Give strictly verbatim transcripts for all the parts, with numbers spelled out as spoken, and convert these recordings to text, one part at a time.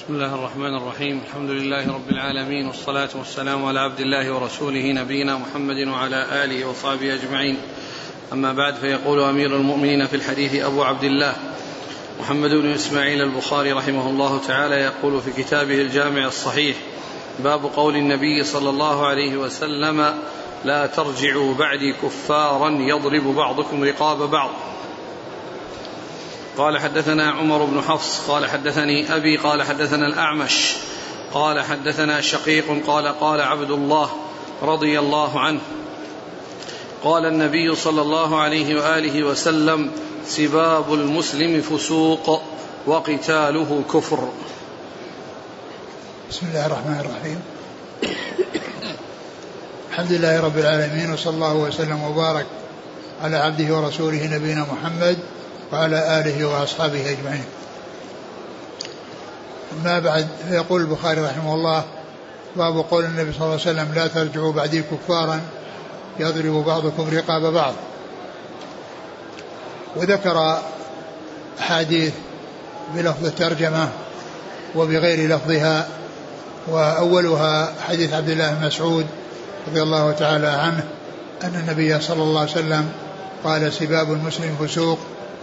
بسم الله الرحمن الرحيم. الحمد لله رب العالمين، والصلاة والسلام على عبد الله ورسوله نبينا محمد وعلى آله وصحبه أجمعين. أما بعد، فيقول أمير المؤمنين في الحديث أبو عبد الله محمد بن إسماعيل البخاري رحمه الله تعالى، يقول في كتابه الجامع الصحيح: باب قول النبي صلى الله عليه وسلم: لا ترجعوا بعدي كفارا يضرب بعضكم رقاب بعض. قال: حدثنا عمر بن حفص قال: حدثني أبي قال: حدثنا الأعمش قال: حدثنا الشقيق قال: قال عبد الله رضي الله عنه: قال النبي صلى الله عليه وآله وسلم: سباب المسلم فسوق وقتاله كفر. بسم الله الرحمن الرحيم. الحمد لله رب العالمين، وصلى الله وسلم وبارك على عبده ورسوله نبينا محمد وعلى آله وأصحابه أجمعين. ما بعد، يقول البخاري رحمه الله: باب قول النبي صلى الله عليه وسلم: لا ترجعوا بعدي كفارا يضرب بعضكم رقاب بعض. وذكر أحاديث بلفظ الترجمة وبغير لفظها، وأولها حديث عبد الله بن مسعود رضي الله تعالى عنه أن النبي صلى الله عليه وسلم قال: سباب المسلم فسوق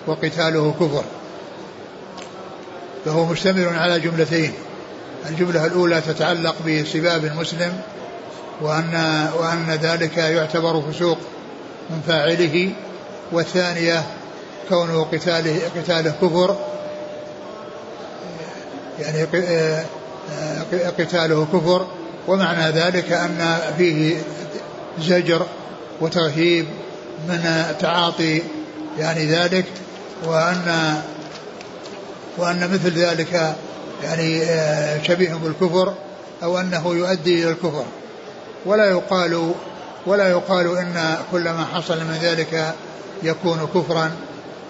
وقتاله كفر. فهو مشتمل على جملتين: الجملة الأولى تتعلق بسباب المسلم، وأن, وأن ذلك يعتبر فسوق من فاعله، والثانية كونه قتاله, قتاله كفر، يعني قتاله كفر. ومعنى ذلك أن فيه زجر وترهيب من تعاطي يعني ذلك، وأن وأن مثل ذلك يعني شبيه بالكفر، أو أنه يؤدي إلى الكفر. ولا يقال ولا يقال إن كل ما حصل من ذلك يكون كفرا،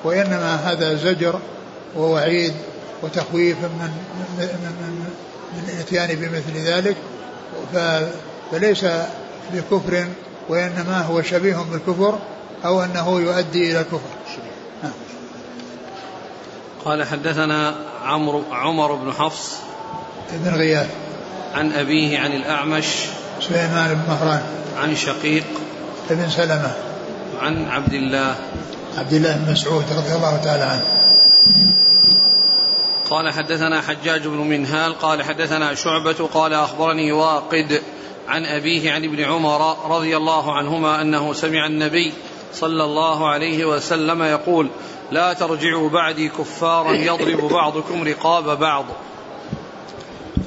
وإنما هذا زجر ووعيد وتخويف من الاتيان بمثل ذلك، فليس بكفر، وإنما هو شبيه بالكفر أو أنه يؤدي إلى الكفر. آه. قال: حدثنا عمرو عمر بن حفص بن غياث عن أبيه عن الأعمش سليمان بن مهران عن شقيق ابن سلمة عن عبد الله عبد الله بن مسعود رضي الله تعالى عنه قال: حدثنا حجاج بن منهل قال: حدثنا شعبة قال: أخبرني واقد عن أبيه عن ابن عمر رضي الله عنهما أنه سمع النبي صلى الله عليه وسلم يقول: لا ترجعوا بعدي كفارا يضرب بعضكم رقاب بعض.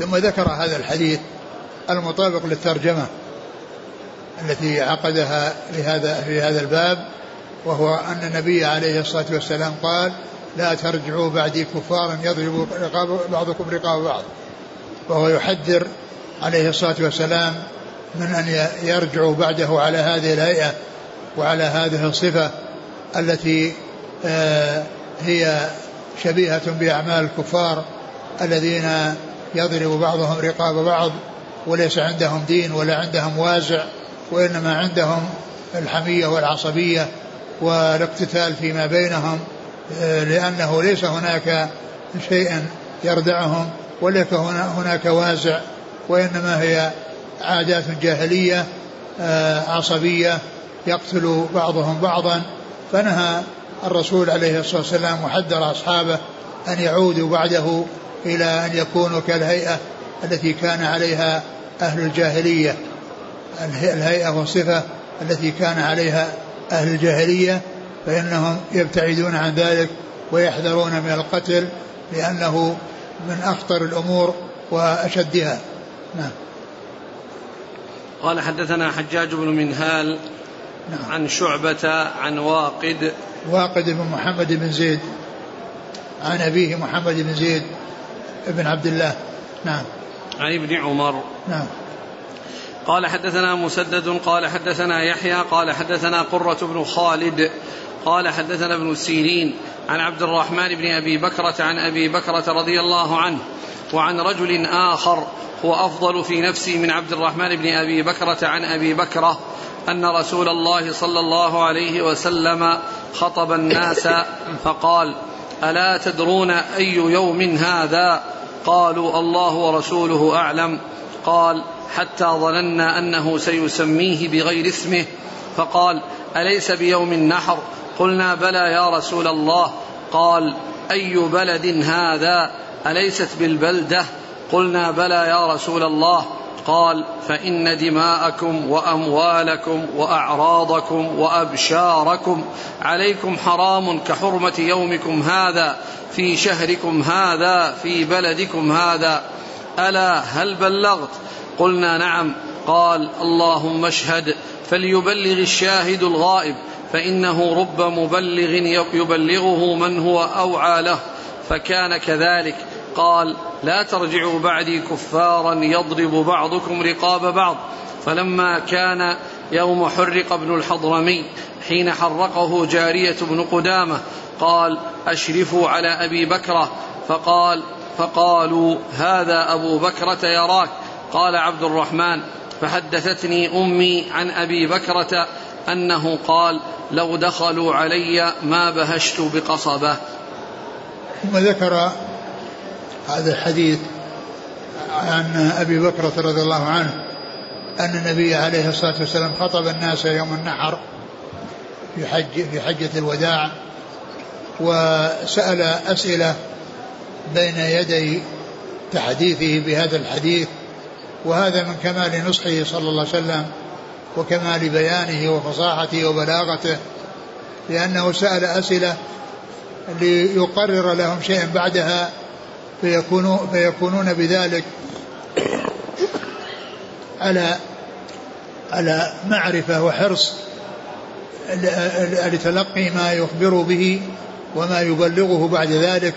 ثم ذكر هذا الحديث المطابق للترجمة التي عقدها لهذا في هذا الباب، وهو أن النبي عليه الصلاة والسلام قال: لا ترجعوا بعدي كفارا يضرب بعضكم رقاب بعض. وهو يحذر عليه الصلاة والسلام من أن يرجعوا بعده على هذه الهيئة وعلى هذه الصفة التي هي شبيهة بأعمال الكفار الذين يضرب بعضهم رقاب بعض، وليس عندهم دين ولا عندهم وازع، وإنما عندهم الحمية والعصبية والاقتتال فيما بينهم، لأنه ليس هناك شيء يردعهم ولا هناك وازع، وإنما هي عادات جاهلية عصبية يقتل بعضهم بعضا. فنهى الرسول عليه الصلاة والسلام وحذر أصحابه أن يعودوا بعده إلى أن يكونوا كالهيئة التي كان عليها أهل الجاهلية، الهيئة والصفة التي كان عليها أهل الجاهلية، فإنهم يبتعدون عن ذلك ويحذرون من القتل، لأنه من أخطر الأمور وأشدها. نعم. قال: حدثنا حجاج بن منهال نعم. عن شعبة عن واقد واقد بن محمد بن زيد عن أبيه محمد بن زيد بن عبد الله نعم عن ابن عمر نعم قال: حدثنا مسدد قال: حدثنا يحيى قال: حدثنا قرة بن خالد قال: حدثنا ابن سيرين عن عبد الرحمن بن أبي بكرة عن أبي بكرة رضي الله عنه وعن رجل آخر هو أفضل في نفسي من عبد الرحمن بن أبي بكرة عن أبي بكرة أن رسول الله صلى الله عليه وسلم خطب الناس فقال: ألا تدرون أي يوم هذا؟ قالوا الله ورسوله أعلم. قال حتى ظننا أنه سيسميه بغير اسمه، فقال أليس بيوم النحر؟ قلنا بلى يا رسول الله. قال أي بلد هذا؟ أليست بالبلدة؟ قلنا بلى يا رسول الله. قال فإن دماءكم وأموالكم وأعراضكم وأبشاركم عليكم حرام كحرمة يومكم هذا في شهركم هذا في بلدكم هذا، ألا هل بلغت؟ قلنا نعم. قال اللهم اشهد، فليبلغ الشاهد الغائب، فإنه رب مبلغ يبلغه من هو أوعى له، فكان كذلك. قال لا ترجعوا بعدي كفارا يضرب بعضكم رقاب بعض. فلما كان يوم حرق ابن الحضرمي حين حرقه جارية بن قدامة قال أشرفوا على أبي بكرة، فقال فقالوا هذا أبو بكرة يراك. قال عبد الرحمن فحدثتني أمي عن أبي بكرة أنه قال لو دخلوا علي ما بهشت بقصبة. ثم ذكر هذا الحديث عن أبي بكرة رضي الله عنه أن النبي عليه الصلاة والسلام خطب الناس يوم النحر في, حج في حجة الوداع، وسأل أسئلة بين يدي تحديثه بهذا الحديث، وهذا من كمال نصحه صلى الله عليه وسلم وكمال بيانه وفصاحته وبلاغته، لأنه سأل أسئلة ليقرر لهم شيئا بعدها فيكونوا فيكونون بذلك على على معرفة وحرص لتلقي ما يخبر به وما يبلغه بعد ذلك،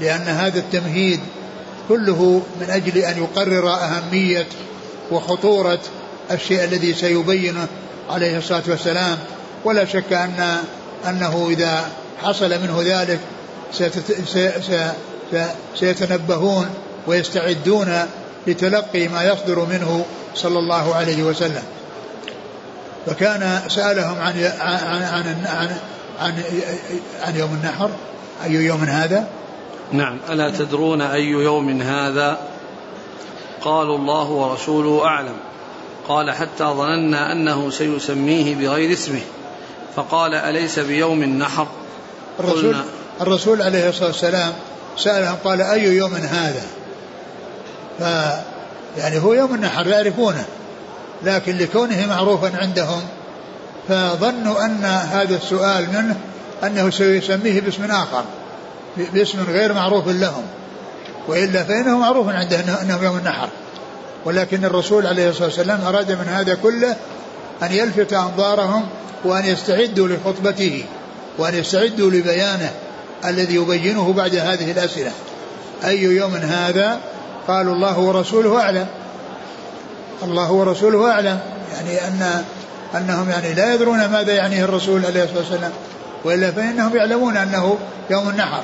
لأن هذا التمهيد كله من أجل أن يقرر أهمية وخطورة الشيء الذي سيبينه عليه الصلاة والسلام. ولا شك أن أنه إذا حصل منه ذلك سيتنبهون ويستعدون لتلقي ما يصدر منه صلى الله عليه وسلم. فكان سألهم عن عن عن عن, عن, عن يوم النحر، أي يوم هذا؟ نعم، ألا تدرون أي يوم هذا؟ قالوا الله ورسوله أعلم. قال حتى ظننا أنه سيسميه بغير اسمه، فقال أليس بيوم النحر؟ الرسول, الرسول عليه الصلاة والسلام سألهم قال أي يوم هذا؟ ف يعني هو يوم النحر يعرفونه، لكن لكونه معروفا عندهم فظنوا أن هذا السؤال منه أنه سيسميه باسم آخر، باسم غير معروف لهم، وإلا فإنه معروف عنده أنه يوم النحر. ولكن الرسول عليه الصلاة والسلام أراد من هذا كله أن يلفت أنظارهم وأن يستعدوا لخطبته وأن يستعدوا لبيانه الذي يبينه بعد هذه الأسئلة. أي يوم هذا؟ قالوا الله ورسوله أعلم. الله ورسوله أعلم، يعني أن أنهم يعني لا يدرون ماذا يعنيه الرسول عليه الصلاة والسلام، وإلا فإنهم يعلمون أنه يوم النحر.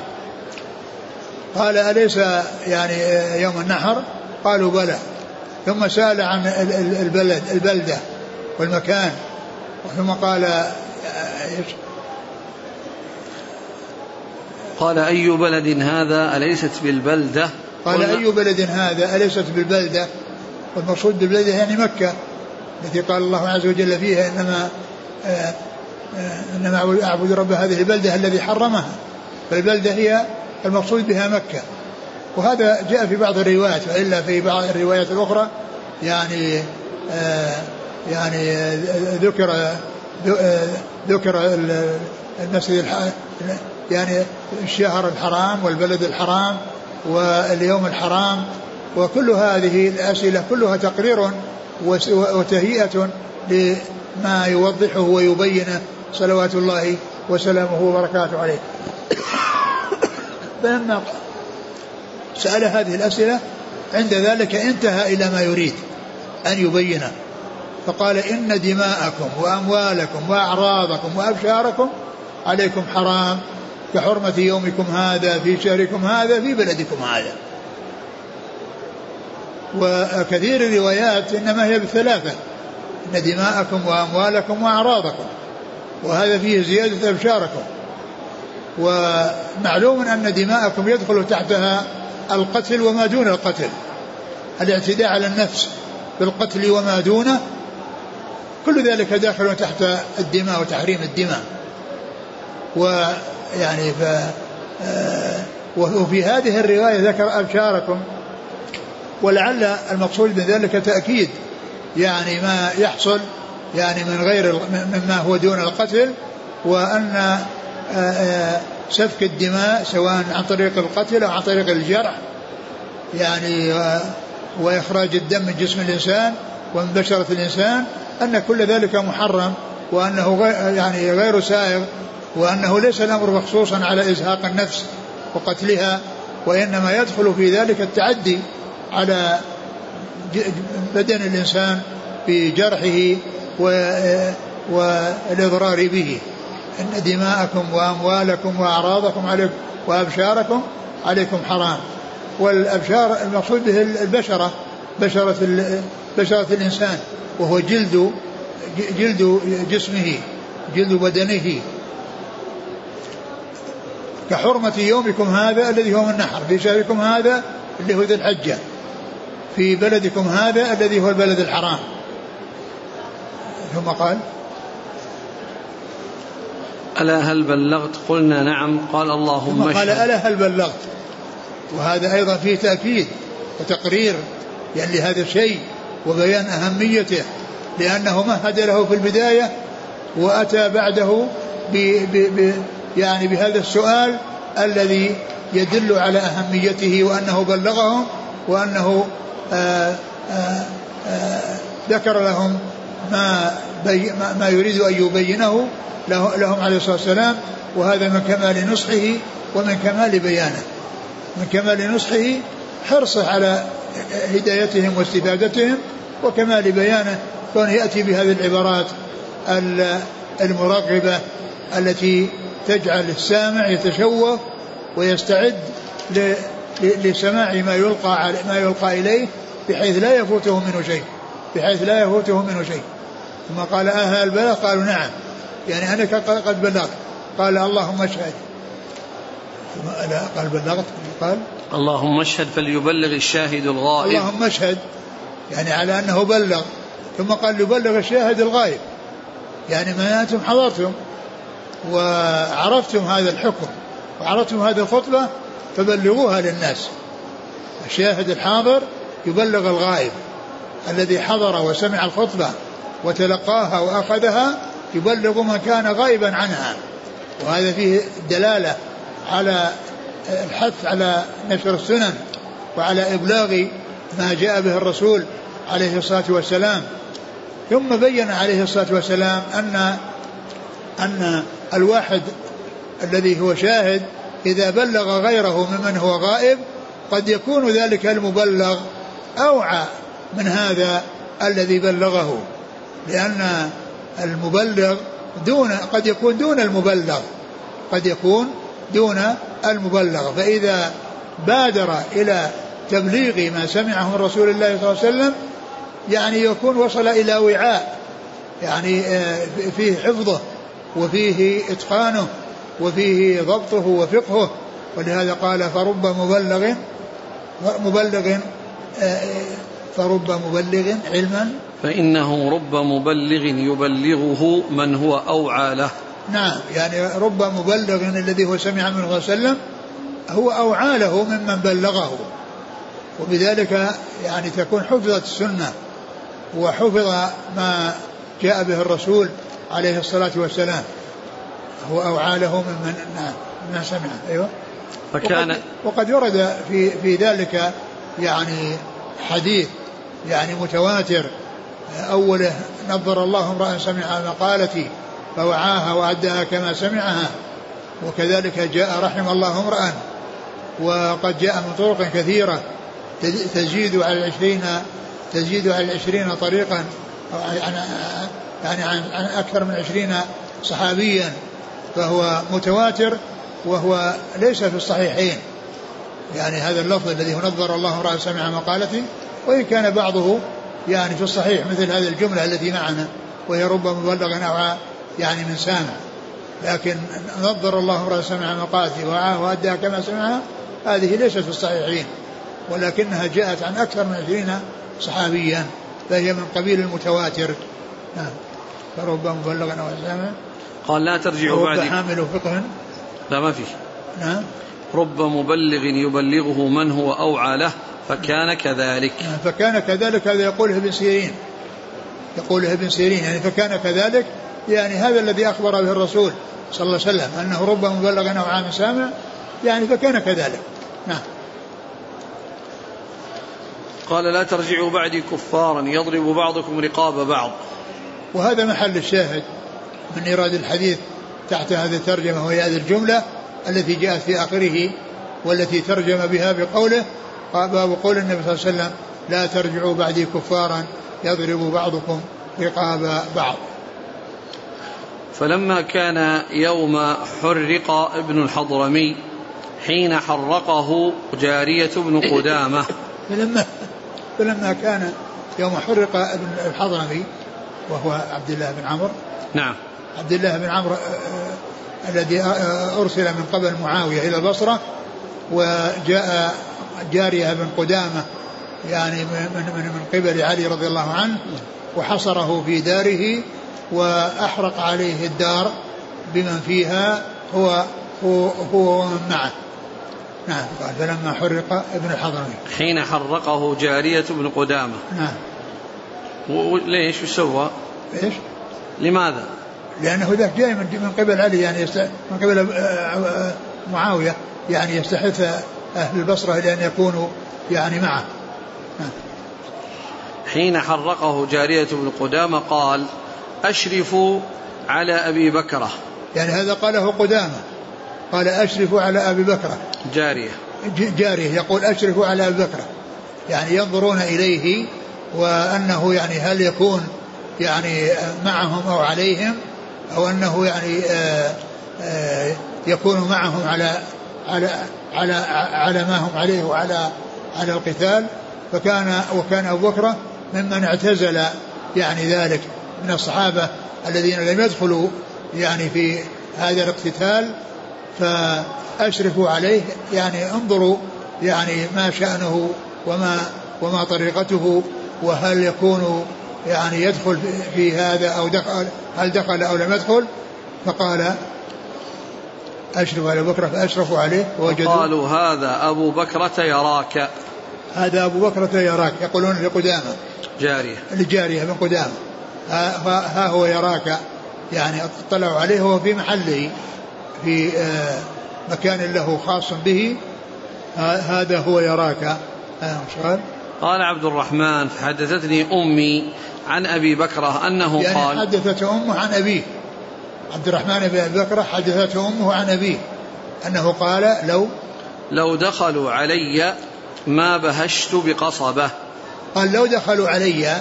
قال أليس يعني يوم النحر؟ قالوا بلى. ثم سأل عن البلد البلدة والمكان، ثم قال قال أي بلد هذا؟ أليست بالبلدة؟ قال أي بلد هذا؟ أليست بالبلدة؟ والمقصود بالبلدة يعني مكة التي قال الله عز وجل فيها إنما آآ آآ إنما أعبد رب هذه البلدة الذي حرمها، فالبلدة هي المقصود بها مكة. وهذا جاء في بعض الروايات، وإلا في بعض الروايات الأخرى يعني آآ يعني آآ ذكر آآ ذكر المسجد يعني الشهر الحرام والبلد الحرام واليوم الحرام، وكل هذه الأسئلة كلها تقرير وتهيئة لما يوضحه ويبينه صلوات الله وسلامه وبركاته عليه. فلما سأل هذه الأسئلة عند ذلك انتهى إلى ما يريد أن يبينه، فقال إن دماءكم وأموالكم وأعراضكم وأبشاركم عليكم حرام كحرمة يومكم هذا في شهركم هذا في بلدكم هذا. وكثير الروايات إنما هي بالثلاثة، إن دماءكم وأموالكم وأعراضكم، وهذا فيه زيادة أبشاركم. ومعلوم أن دماءكم يدخل تحتها القتل وما دون القتل، الاعتداء على النفس بالقتل وما دونه، كل ذلك داخل تحت الدماء وتحريم الدماء. ويعني ف وفي هذه الرواية ذكر أبشاركم، ولعل المقصود من ذلك تأكيد يعني ما يحصل يعني من غير مما هو دون القتل، وأن سفك الدماء سواء عن طريق القتل أو عن طريق الجرح يعني وإخراج الدم من جسم الإنسان ومن بشرة الإنسان، أن كل ذلك محرم، وأنه يعني غير سائغ، وأنه ليس الأمر مخصوصا على إزهاق النفس وقتلها، وإنما يدخل في ذلك التعدي على بدن الإنسان بجرحه والإضرار به. إن دماءكم وأموالكم وأعراضكم عليكم وأبشاركم عليكم حرام. والأبشار المقصود به البشرة، بشرة, بشرة الإنسان، وهو جلد جلد جسمه، جلد بدنه، كحرمة يومكم هذا الذي هو النحر، في شهركم هذا اللي هو ذي الحجة، في بلدكم هذا الذي هو البلد الحرام. ثم قال: ألا هل بلغت؟ قلنا نعم. قال: اللهم اشهد. قال: ألا هل بلغت؟ وهذا أيضا فيه تأكيد وتقرير يعني لهذا الشيء وبيان أهميته، لأنه مهد له في البداية وأتى بعده ب ب ب يعني بهذا السؤال الذي يدل على أهميته، وأنه بلغهم، وأنه آآ آآ آآ ذكر لهم ما, ما يريد أن يبينه لهم عليه الصلاة والسلام. وهذا من كمال نصحه ومن كمال بيانه، من كمال نصحه حرصه على هدايتهم واستفادتهم، وكمال بيانه كونه يأتي بهذه العبارات المرغبة التي تجعل السامع يتشوف ويستعد لسماع ما يلقى ما يلقى إليه، بحيث لا يفوته منه شيء بحيث لا يفوته منه شيء. ثم قال: أهل بلغ؟ قالوا: نعم، يعني أنك قد بلغت. قال: اللهم اشهد. ثم قال: بلغت. قال: اللهم اشهد فليبلغ الشاهد الغائب. اللهم اشهد يعني على أنه بلغ. ثم قال: يبلغ الشاهد الغائب، يعني ما أنتم حضرتم وعرفتم هذا الحكم وعرفتم هذه الخطبة فبلغوها للناس. الشاهد الحاضر يبلغ الغائب، الذي حضر وسمع الخطبة وتلقاها وأخذها يبلغ من كان غائبا عنها. وهذا فيه دلالة على الحث على نشر السنن وعلى إبلاغ ما جاء به الرسول عليه الصلاة والسلام. ثم بين عليه الصلاة والسلام أن أن الواحد الذي هو شاهد إذا بلغ غيره ممن هو غائب قد يكون ذلك المبلغ أوعى من هذا الذي بلغه، لأن المبلغ دون قد يكون دون المبلغ قد يكون دون المبلغ. فإذا بادر إلى تبليغ ما سمعه من رسول الله صلى الله عليه وسلم يعني يكون وصل إلى وعاء يعني فيه حفظه وفيه إتقانه وفيه ضبطه وفقهه. ولهذا قال: فرب مبلغ مبلغ فرب مبلغ علما، فإنه رب مبلغ يبلغه من هو أوعى له. نعم، يعني رب مبلغ الذي هو سمع منه صلى الله عليه وسلم هو أوعى له ممن بلغه، وبذلك يعني تكون حفظت السنة وحفظ ما جاء به الرسول عليه الصلاة والسلام، هو أوعى له ممن ما سمع. أيوة. فكان وقد, وقد ورد في, في ذلك يعني حديث يعني متواتر، أوله: نظر الله امرأ سمع مقالتي فوعاها وأداها كما سمعها. وكذلك جاء: رحم الله امرأ. وقد جاء من طرق كثيرة تزيد على العشرين تزيد على العشرين طريقا، يعني عن أكثر من عشرين صحابيا، فهو متواتر وهو ليس في الصحيحين، يعني هذا اللفظ الذي نظر الله رأى سمع مقالتي، وإن كان بعضه يعني في الصحيح مثل هذه الجملة التي معنا، وهي ربما مبلغ نوعا يعني من سامع، لكن نظر الله رأى سمع مقالتي وأداها كما سمعها هذه ليست في الصحيحين ولكنها جاءت عن أكثر من عشرين صحابيا فهي من قبيل المتواتر. فربما مبلغنا وسلم قال لا ترجعوا بعدي. رب حامل فقه لا ما فيه. نعم رب مبلغ يبلغه من هو أوعى له فكان كذلك. فكان كذلك هذا يقوله ابن سيرين يقوله ابن سيرين يعني فكان كذلك يعني هذا الذي أخبر به الرسول صلى الله عليه وسلم أنه رب مبلغ نوعا من سامع يعني فكان كذلك. نعم قال لا ترجعوا بعدي كفارا يضرب بعضكم رقاب بعض. وهذا محل الشاهد من إيراد الحديث تحت هذه الترجمة وهي هذه الجملة التي جاءت في آخره والتي ترجم بها بقوله باب قول النبي صلى الله عليه وسلم لا ترجعوا بعدي كفارا يضرب بعضكم رقاب بعض. فلما كان يوم حرق ابن الحضرمي حين حرقه جارية بن قدامة فلما, فلما كان يوم حرق ابن الحضرمي وهو عبد الله بن عمر نعم عبد الله بن عمر الذي أرسل من قبل معاوية إلى البصرة وجاء جارية بن قدامة يعني من, من, من قبل علي رضي الله عنه وحصره في داره وأحرق عليه الدار بمن فيها هو هو, هو ومن معه. نعم قال فلما حرق ابن الحضرمي حين حرقه جارية بن قدامة. نعم وليش وسوى ايش لماذا؟ لأنه ذاك جاي من قبل علي يعني من قبل معاوية يعني يستحث أهل البصرة إلى أن يكونوا يعني معه. حين حرقه جارية بن قدامة قال أشرفوا على أبي بكرة يعني هذا قاله قدامة قال أشرفوا على أبي بكرة جارية جارية يقول أشرفوا على أبي بكرة يعني ينظرون إليه وأنه يعني هل يكون يعني معهم أو عليهم أو أنه يعني آآ آآ يكون معهم على على على على ما هم عليه وعلى على القتال. فكان وكان أبو بكر ممن اعتزل يعني ذلك من الصحابة الذين لم يدخلوا يعني في هذا الاقتتال فأشرفوا عليه يعني انظروا يعني ما شأنه وما وما طريقته وهل يكون يعني يدخل في هذا أو دخل هل دخل أو لم يدخل. فقال أشرف على بكرة فأشرفوا عليه وقالوا هذا أبو بكرة يراك هذا أبو بكرة يراك يقولون لقدامة جارية لجارية من قدامة ها, ها هو يراك يعني اطلعوا عليه هو في محله في مكان له خاص به هذا هو يراك. قال عبد الرحمن فحدثتني أمي عن أبي بكرة أنه يعني قال حدثته أمه عن أبيه عبد الرحمن بن أبي بكرة حدثته أمه عن أبيه أنه قال لو لو دخلوا علي ما بهشت بقصبة. قال لو دخلوا علي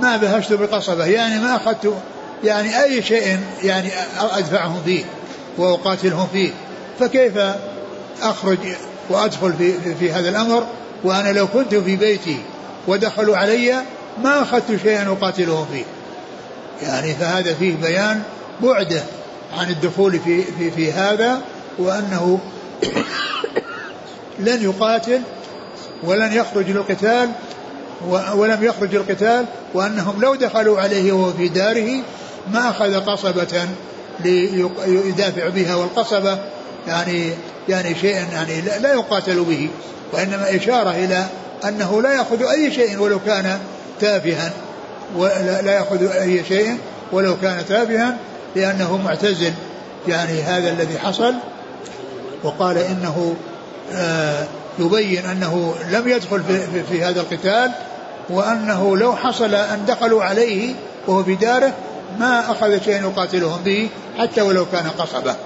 ما بهشت بقصبة يعني ما أخذت يعني أي شيء يعني أدفعهم فيه وأقاتلهم فيه فكيف أخرج وأدخل في, في هذا الأمر وأنا لو كنت في بيتي ودخلوا علي ما أخذت شيئا أقاتلهم فيه يعني. فهذا فيه بيان بعده عن الدخول في, في, في هذا وأنه لن يقاتل ولن يخرج للقتال ولم يخرج للقتال وأنهم لو دخلوا عليه وهو في داره ما أخذ قصبة ليدافع بها والقصبة يعني يعني شيئا يعني لا يقاتل به وإنما إشارة إلى أنه لا يأخذ أي شيء ولو كان تافها ولا يأخذ أي شيء ولو كان تافها لأنه معتزل يعني هذا الذي حصل. وقال إنه يبين أنه لم يدخل في هذا القتال وأنه لو حصل أن دخلوا عليه وهو بداره ما أخذ شيء يقاتلهم به حتى ولو كان قصبة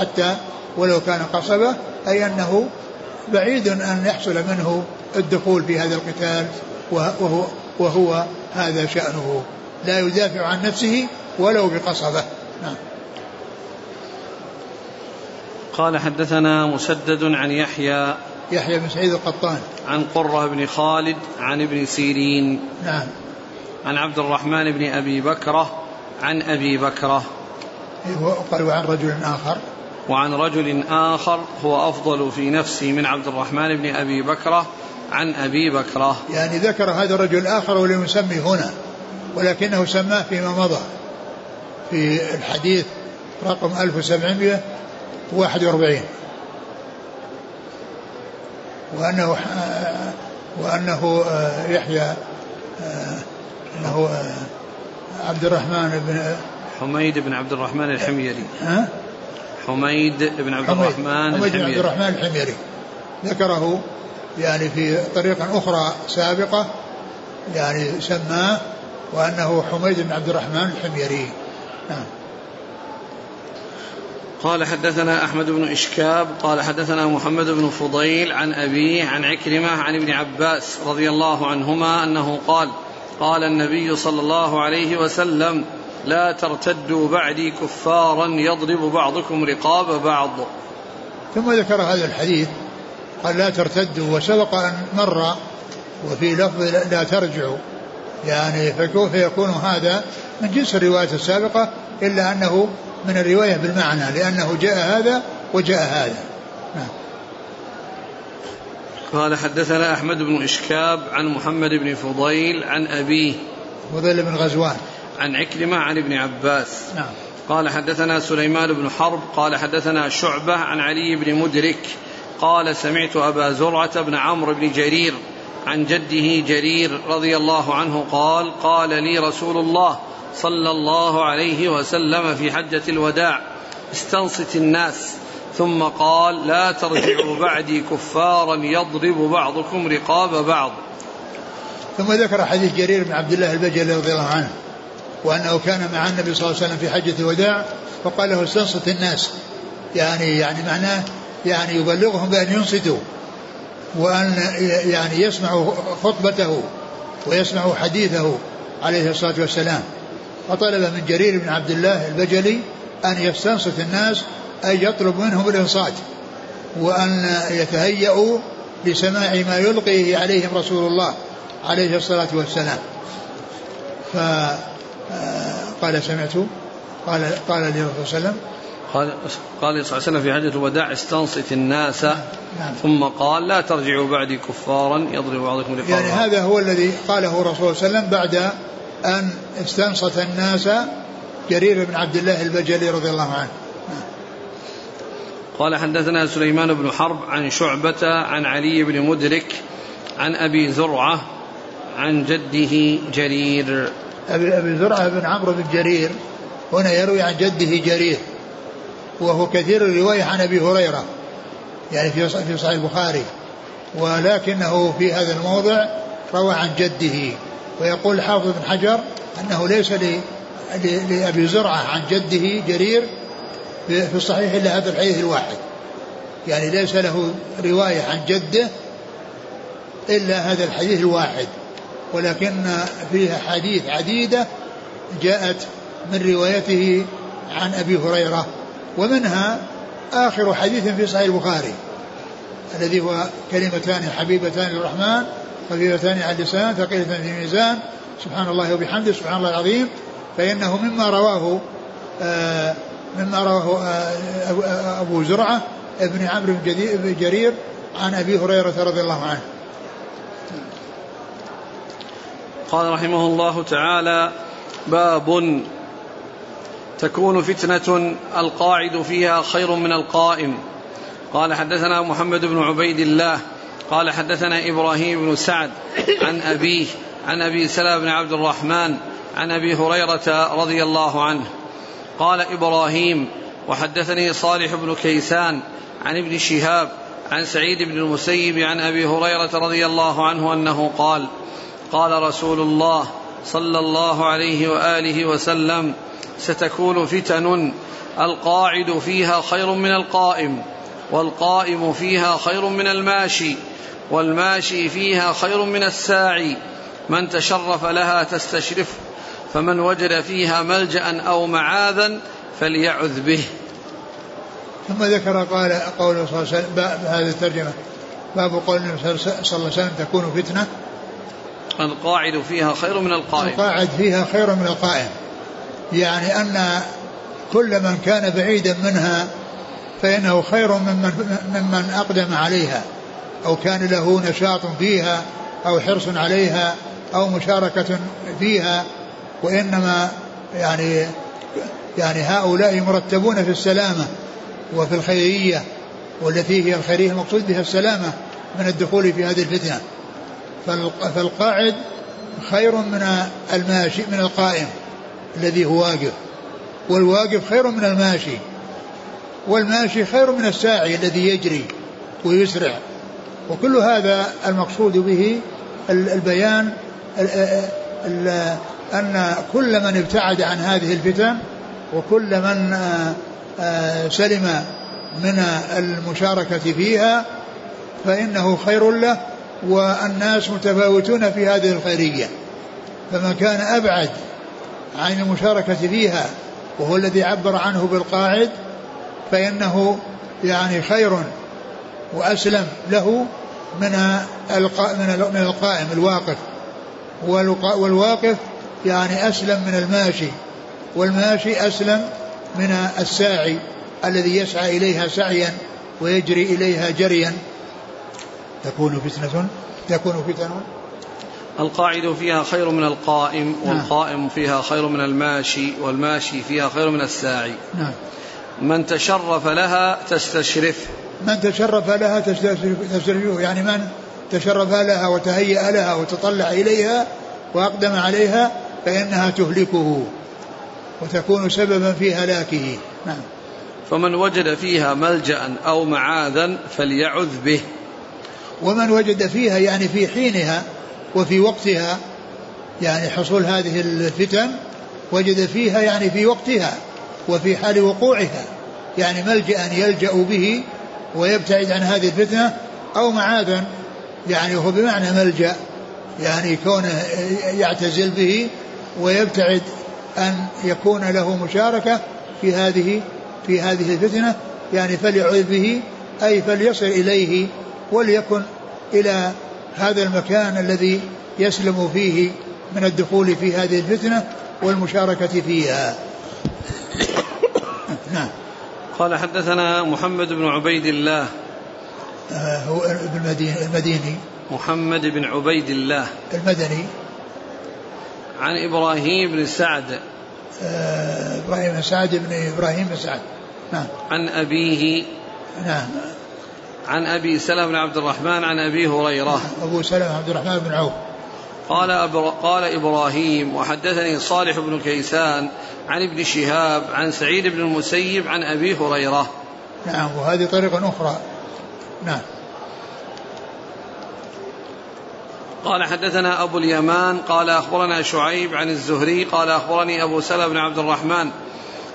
حتى ولو كان قصبة أي أنه بعيد أن يحصل منه الدخول في هذا القتال وهو, وهو هذا شأنه لا يدافع عن نفسه ولو بقصبة. نعم. قال حدثنا مسدد عن يحيى يحيى بن سعيد القطان عن قرة بن خالد عن ابن سيرين نعم عن عبد الرحمن بن أبي بكرة عن أبي بكرة قالوا عن رجل آخر وعن رجل آخر هو أفضل في نفسي من عبد الرحمن بن أبي بكرة عن أبي بكرة. يعني ذكر هذا الرجل الآخر ولم يسمي هنا، ولكنه سماه فيما مضى في الحديث رقم ألف وسبعمائة وواحد وأربعين، وأنه وأنه يحيى أنه عبد الرحمن بن حميد بن عبد الرحمن الحميري. ها؟ حميد بن عبد الرحمن حميد الحميري. عبد الرحمن الحميري ذكره يعني في طريقة أخرى سابقة، يعني سماه وأنه حميد بن عبد الرحمن الحميري. نعم. قال حدثنا أحمد بن إشكاب قال حدثنا محمد بن فضيل عن أبيه عن عكرمة عن ابن عباس رضي الله عنهما أنه قال قال النبي صلى الله عليه وسلم لا ترتدوا بعدي كفارا يضرب بعضكم رقاب بعض. ثم ذكر هذا الحديث قال لا ترتدوا، وسبق أن مر وفي لفظ لا ترجعوا، يعني فيكون هذا من جنس الرواية السابقة إلا أنه من الرواية بالمعنى، لأنه جاء هذا وجاء هذا. نعم. قال حدثنا أحمد بن إشكاب عن محمد بن فضيل عن أبيه فضيل بن غزوان عن عكرمة عن ابن عباس. نعم. قال حدثنا سليمان بن حرب قال حدثنا شعبة عن علي بن مدرك قال سمعت أبا زرعة بن عمرو بن جرير عن جده جرير رضي الله عنه قال قال لي رسول الله صلى الله عليه وسلم في حجة الوداع استنصت الناس ثم قال لا ترجعوا بعدي كفارا يضرب بعضكم رقاب بعض. ثم ذكر حديث جرير بن عبد الله البجلي رضي الله عنه وأنه كان مع النبي صلى الله عليه وسلم في حجة الوداع فقال له استنصت الناس، يعني يعني معناه يعني يبلغهم بأن ينصتوا وأن يعني يسمعوا خطبته ويسمعوا حديثه عليه الصلاة والسلام، فطلب من جرير بن عبد الله البجلي أن يستنصت الناس، أن يطلب منهم الإنصات وأن يتهيئوا لسماع ما يلقيه عليهم رسول الله عليه الصلاة والسلام. فقال سمعته قال قال لي رسول الله صلى الله عليه وسلم قال صلى الله عليه وسلم في حجة الوداع استنصت الناس. نعم. ثم قال لا ترجعوا بعدي كفارا يضرب بعضكم رقابا. يعني هذا هو الذي قاله رسول الله صلى الله عليه وسلم بعد أن استنصت الناس جرير بن عبد الله البجلي رضي الله عنه. قال حدثنا سليمان بن حرب عن شعبة عن علي بن مدرك عن أبي زرعة عن جده جرير. أبي زرعة بن عمرو بن جرير هنا يروي عن جده جرير، وهو كثير الرواية عن أبي هريرة يعني في صحيح البخاري، ولكنه في هذا الموضع روى عن جده. ويقول حافظ بن حجر أنه ليس لأبي زرعة عن جده جرير في الصحيح إلا هذا الحديث الواحد، يعني ليس له رواية عن جده إلا هذا الحديث الواحد، ولكن فيها حديث عديدة جاءت من روايته عن أبي هريرة، ومنها آخر حديث في صحيح البخاري الذي هو كلمتان حبيبتان للرحمن خفيفتان على اللسان ثقيلتان في الميزان سبحان الله وبحمده سبحان الله العظيم، فإنه مما رواه آه مما رواه آه أبو زرعة ابن عمرو بن جرير عن أبي هريرة رضي الله عنه. قال رحمه الله تعالى باب تكون فتنة القاعد فيها خير من القائم. قال حدثنا محمد بن عبيد الله قال حدثنا إبراهيم بن سعد عن أبيه عن أبي سلمة بن عبد الرحمن عن أبي هريرة رضي الله عنه قال إبراهيم وحدثني صالح بن كيسان عن ابن شهاب عن سعيد بن المسيب عن أبي هريرة رضي الله عنه أنه قال قال رسول الله صلى الله عليه وآله وسلم ستكون فتن القاعد فيها خير من القائم، والقائم فيها خير من الماشي، والماشي فيها خير من الساعي، من تشرف لها تستشرف، فمن وجد فيها ملجأ أو معاذا فليعذ به. ثم ذكر قال قوله صلى الله عليه وسلم هذه الترجمة باب قوله صلى الله عليه وسلم تكون فتنة القاعد فيها خير من القائم القاعد فيها خير من القائم، يعني أن كل من كان بعيدا منها فإنه خير ممن, ممن أقدم عليها أو كان له نشاط فيها أو حرص عليها أو مشاركة فيها. وإنما يعني يعني هؤلاء مرتبون في السلامة وفي الخيرية، والتي هي الخيرية المقصود بها السلامة من الدخول في هذه الفتنة. فالقاعد خير من الماشي من القائم الذي هو واقف، والواقف خير من الماشي، والماشي خير من الساعي الذي يجري ويسرع. وكل هذا المقصود به البيان أن كل من ابتعد عن هذه الفتن وكل من سلم من المشاركة فيها فإنه خير له، والناس متفاوتون في هذه الخيرية. فمن كان أبعد عن المشاركة فيها وهو الذي عبر عنه بالقاعد فإنه يعني خير وأسلم له من من القائم الواقف، والواقف يعني أسلم من الماشي، والماشي أسلم من الساعي الذي يسعى إليها سعيا ويجري إليها جريا. تكون فتنة تكون فتن القاعد فيها خير من القائم، والقائم فيها خير من الماشي، والماشي فيها خير من الساعي. نعم. من تشرف لها تستشرف من تشرف لها تستشرفه يعني من تشرف لها وتهيأ لها وتطلع إليها وأقدم عليها فإنها تهلكه وتكون سببا في هلاكه. نعم. فمن وجد فيها ملجأ أو معاذا فليعذ به. ومن وجد فيها يعني في حينها وفي وقتها، يعني حصول هذه الفتن وجد فيها يعني في وقتها وفي حال وقوعها يعني ملجأ يلجأ به ويبتعد عن هذه الفتنة، أو معاذا يعني هو بمعنى ملجأ يعني كونه يعتزل به ويبتعد أن يكون له مشاركة في هذه في هذه الفتنة، يعني فليعذ به أي فليصل إليه وليكن إلى هذا المكان الذي يسلم فيه من الدخول في هذه الفتنة والمشاركة فيها. نعم. قال حدثنا محمد بن عبيد الله هو المديني محمد بن عبيد الله المدني عن إبراهيم بن سعد إبراهيم بن سعد بن إبراهيم بن سعد نعم عن أبيه نعم عن أبي سلمة بن عبد الرحمن عن أبي هريرة أبو سلمة عبد الرحمن بن عوف قال أبر... قال إبراهيم وحدثني صالح بن كيسان عن ابن شهاب عن سعيد بن المسيب عن أبي هريرة. نعم. وهذه طريقة أخرى. نعم. قال حدثنا أبو اليمان قال أخبرنا شعيب عن الزهري قال أخبرني أبو سلمة بن عبد الرحمن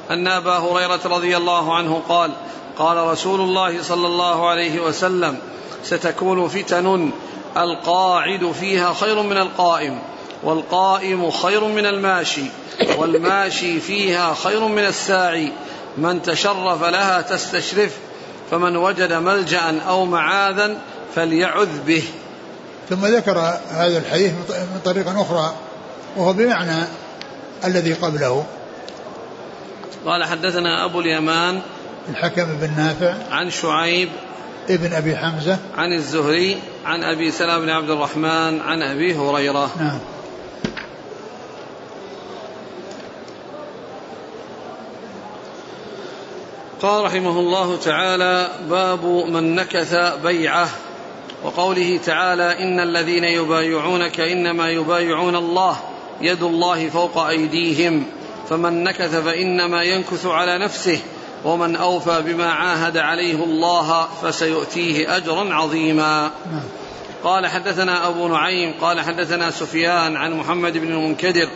أن أبا هريرة رضي الله عنه قال قال رسول الله صلى الله عليه وسلم ستكون فتن القاعد فيها خير من القائم، والقائم خير من الماشي، والماشي فيها خير من الساعي. من تشرف لها تستشرف، فمن وجد ملجأ أو معاذا فليعذ به. ثم ذكر هذا الحديث من طريقة أخرى وهو بمعنى الذي قبله. قال حدثنا أبو اليمان الحكم بن نافع عن شعيب ابن أبي حمزة عن الزهري عن أبي سلمة بن عبد الرحمن عن أبي هريرة. نعم. قال رحمه الله تعالى باب من نكث بيعه. وقوله تعالى إن الذين يبايعونك إنما يبايعون الله يد الله فوق أيديهم فمن نكث فإنما ينكث على نفسه ومن أوفى بما عاهد عليه الله فسيؤتيه أجرا عظيما. قال حدثنا أبو نعيم قال حدثنا سفيان عن محمد بن المنكدر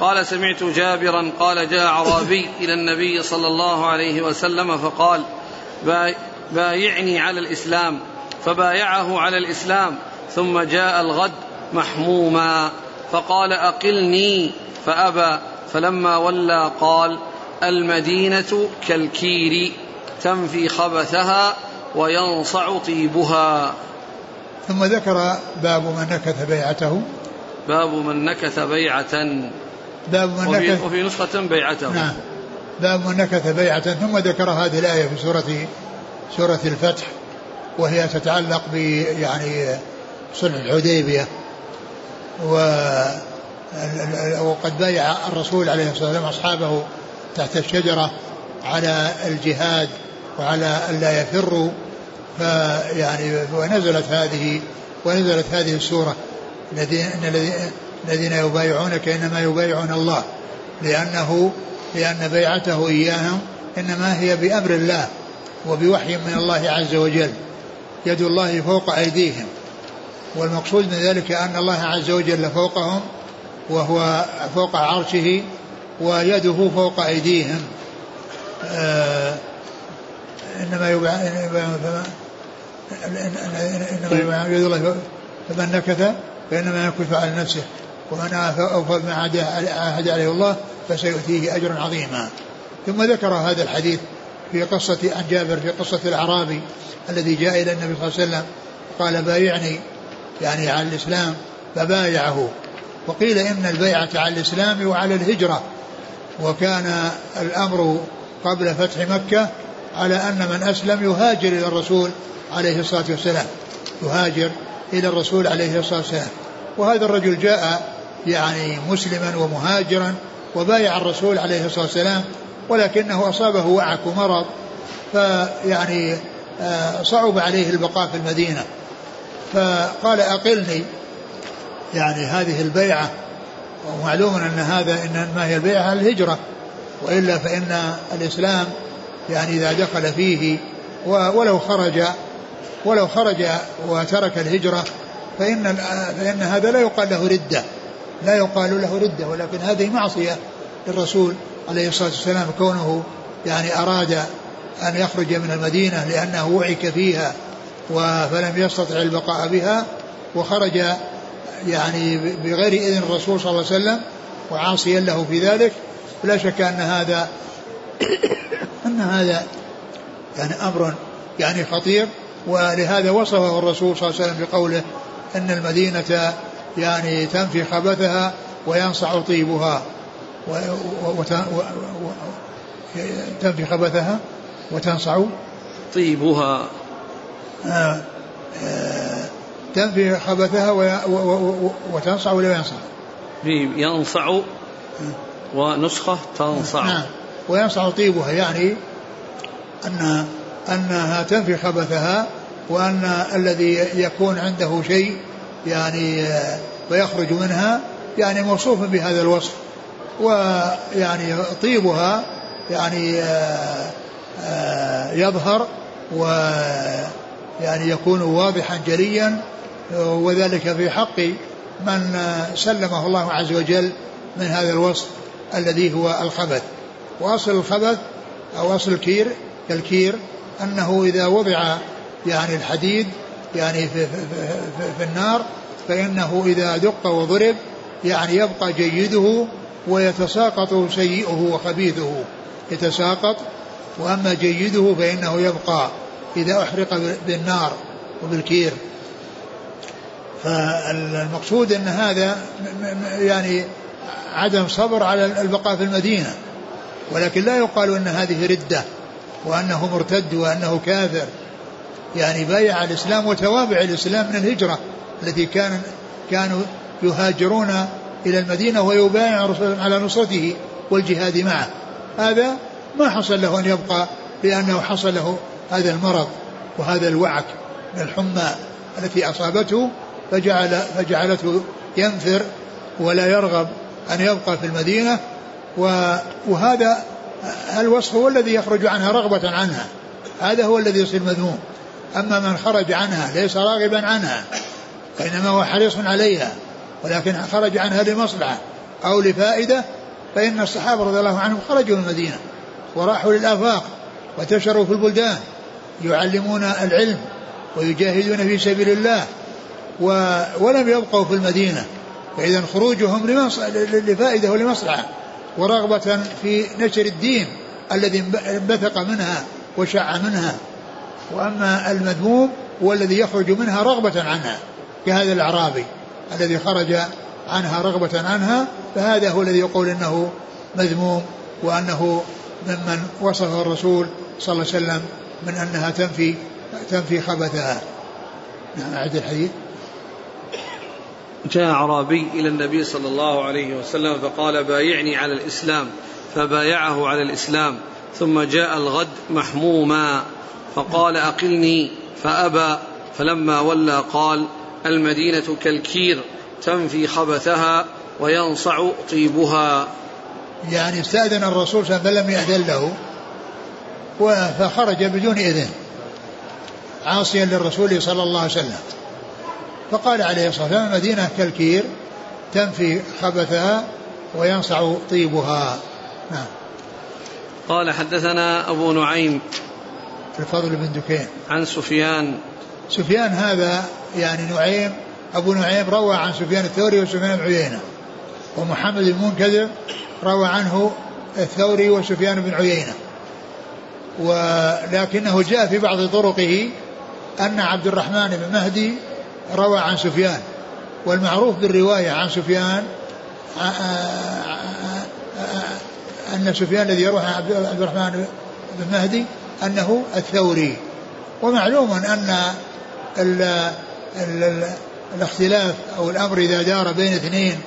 قال سمعت جابرا قال جاء عربي إلى النبي صلى الله عليه وسلم فقال بايعني على الإسلام، فبايعه على الإسلام ثم جاء الغد محموما فقال أقلني فأبى، فلما ولى قال المدينة كالكير تنفي خبثها وينصع طيبها. ثم ذكر باب من نكث بيعته باب من نكث بيعة باب من وفي, نكث وفي نسخة بيعته. نعم. باب من نكث بيعة. ثم ذكر هذه الآية في سورة سورة الفتح، وهي تتعلق بيعني صلح الحديبية، وقد بايع الرسول عليه الصلاة والسلام أصحابه تحت الشجرة على الجهاد وعلى ألا يفروا، فيعني ونزلت هذه ونزلت هذه السورة: الذين يبايعونك إنما يبايعون الله، لأنه لأن بيعته إياهم إنما هي بأمر الله وبوحي من الله عز وجل، يد الله فوق أيديهم. والمقصود من ذلك أن الله عز وجل فوقهم وهو فوق عرشه ويده فوق أيديهم. آه إنما يبايعون يد الله، فمن نكث فإنما ينكث على نفسه، ومن أوفى ما عهد عليه الله فسيؤتيه أجرا عظيما. ثم ذكر هذا الحديث في قصة عن جابر في قصة الأعرابي الذي جاء إلى النبي صلى الله عليه وسلم قال بايعني يعني على الإسلام، فبايعه. وقيل إن البيعة على الإسلام وعلى الهجرة، وكان الأمر قبل فتح مكة على أن من أسلم يهاجر إلى الرسول عليه الصلاة والسلام، يهاجر إلى الرسول عليه الصلاة والسلام. وهذا الرجل جاء يعني مسلما ومهاجرا وبايع الرسول عليه الصلاة والسلام، ولكنه أصابه وعك ومرض، فيعني صعب عليه البقاء في المدينة، فقال أقلني يعني هذه البيعة. ومعلوم أن هذا إن ما هي البيعة الهجرة، وإلا فإن الإسلام يعني إذا دخل فيه ولو خرج ولو خرج وترك الهجرة فإن, فإن هذا لا يقال له ردة، لا يقال له ردة، ولكن هذه معصية للرسول عليه الصلاة والسلام، كونه يعني أراد أن يخرج من المدينة لأنه وعك فيها فلم يستطع البقاء بها، وخرج يعني بغير إذن الرسول صلى الله عليه وسلم وعاصيا له في ذلك. ولا شك أن هذا أن هذا يعني أمر يعني خطير، ولهذا وصفه الرسول صلى الله عليه وسلم بقوله: أن المدينة يعني تنفي خبثها وينصع طيبها، وتنفي خبثها وتنصع طيبها آه آه تنفي خبثها وتنصع ولا ينصع ينصع ونسخة تنصع آه وينصع طيبها، يعني أن أنها تنفي خبثها، وأن الذي يكون عنده شيء يعني ويخرج منها يعني موصوف بهذا الوصف. ويعني طيبها يعني يظهر ويعني يكون واضحا جليا، وذلك في حق من سلمه الله عز وجل من هذا الوصف الذي هو الخبث. وأصل الخبث أو أصل الكير الكير أنه إذا وضع يعني الحديد يعني في, في, في, في النار فإنه إذا دق وضرب يعني يبقى جيده ويتساقط سيئه وخبيثه يتساقط، وأما جيده فإنه يبقى إذا أحرق بالنار وبالكير. فالمقصود أن هذا يعني عدم صبر على البقاء في المدينة، ولكن لا يقال أن هذه ردة وأنه مرتد وأنه كافر، يعني بايع الإسلام وتوابع الإسلام من الهجرة التي كان كانوا يهاجرون إلى المدينة ويبايع الرسول على نصرته والجهاد معه. هذا ما حصل له أن يبقى، لأنه حصل له هذا المرض وهذا الوعك من الحمى التي أصابته، فجعل فجعلته ينفر ولا يرغب أن يبقى في المدينة. وهذا الوصف هو الذي يخرج عنها رغبة عنها، هذا هو الذي يصير مذموم. أما من خرج عنها ليس راغبا عنها وإنما هو حريص عليها، ولكن خرج عنها لمصلحة أو لفائدة، فإن الصحابة رضي الله عنهم خرجوا من المدينة وراحوا للآفاق وانتشروا في البلدان يعلمون العلم ويجاهدون في سبيل الله ولم يبقوا في المدينة، فإذا خروجهم لفائدة ولمصلحة ورغبة في نشر الدين الذي انبثق منها وشع منها. وأما المذموم هو الذي يخرج منها رغبة عنها، كهذا الأعرابي الذي خرج عنها رغبة عنها، فهذا هو الذي يقول أنه مذموم وأنه ممن وصفه الرسول صلى الله عليه وسلم من أنها تنفي تنفي خبثها. أعد الحديث. جاء أعرابي إلى النبي صلى الله عليه وسلم فقال بايعني على الإسلام، فبايعه على الإسلام، ثم جاء الغد محموما فقال أقلني فأبى، فلما ولى قال المدينة كالكير تنفي خبثها وينصع طيبها. يعني استأذن الرسول صلى الله عليه وسلم فلم يأذن له فخرج بدون إذن عاصيا للرسول صلى الله عليه وسلم، فقال عليه الصلاة والسلام المدينة كالكير تنفي خبثها وينصع طيبها. نعم. قال حدثنا أبو نعيم الفضل بن دكين عن سفيان. سفيان هذا يعني نعيم أبو نعيم روى عن سفيان الثوري وسفيان بن عيينة، ومحمد بن المنكدر روى عنه الثوري وسفيان بن عيينة، ولكنه جاء في بعض طرقه أن عبد الرحمن بن مهدي روى عن سفيان، والمعروف بالرواية عن سفيان أن سفيان الذي يروي عن عبد الرحمن بن مهدي أنه الثوري. ومعلوم أن الاختلاف أو الأمر إذا دار بين اثنين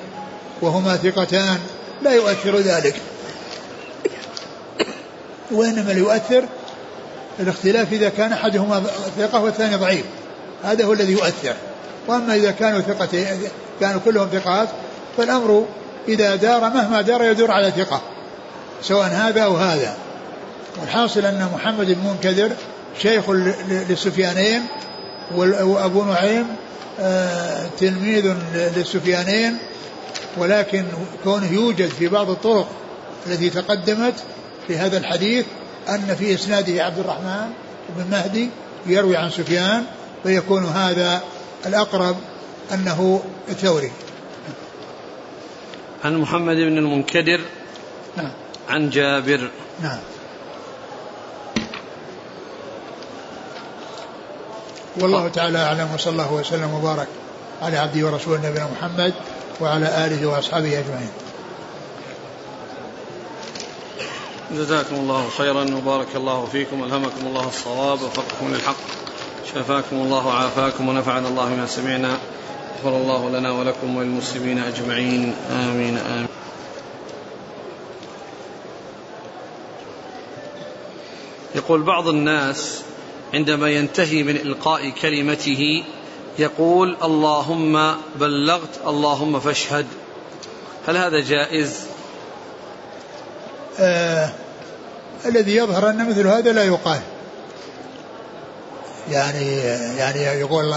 وهما ثقتان لا يؤثر ذلك، وإنما يؤثر الاختلاف إذا كان أحدهما ثقة والثاني ضعيف، هذا هو الذي يؤثر. وأما إذا كانوا ثقتين كانوا كلهم ثقات فالأمر إذا دار مهما دار يدور على ثقة، سواء هذا أو هذا. والحاصل أن محمد بن المنكدر شيخ للسفيانين، وأبو نعيم تلميذ للسفيانين، ولكن كونه يوجد في بعض الطرق التي تقدمت في هذا الحديث أن في إسناده عبد الرحمن بن مهدي يروي عن سفيان، ويكون هذا الأقرب أنه الثوري. عن محمد بن المنكدر. نعم. عن جابر. نعم. والله تعالى أعلم، وصلى الله وسلم وبارك على عبده ورسوله نبينا محمد وعلى آله وأصحابه أجمعين. جزاكم الله خيرا وبارك الله فيكم، ألهمكم الله الصواب وفقكم للحق، شفاكم الله وعافاكم، ونفعنا الله بما سمعنا، غفر الله لنا ولكم وللمسلمين أجمعين، آمين آمين. يقول بعض الناس عندما ينتهي من إلقاء كلمته يقول اللهم بلغت اللهم فاشهد، هل هذا جائز؟ آه، الذي يظهر أن مثل هذا لا يقال، يعني يعني يقول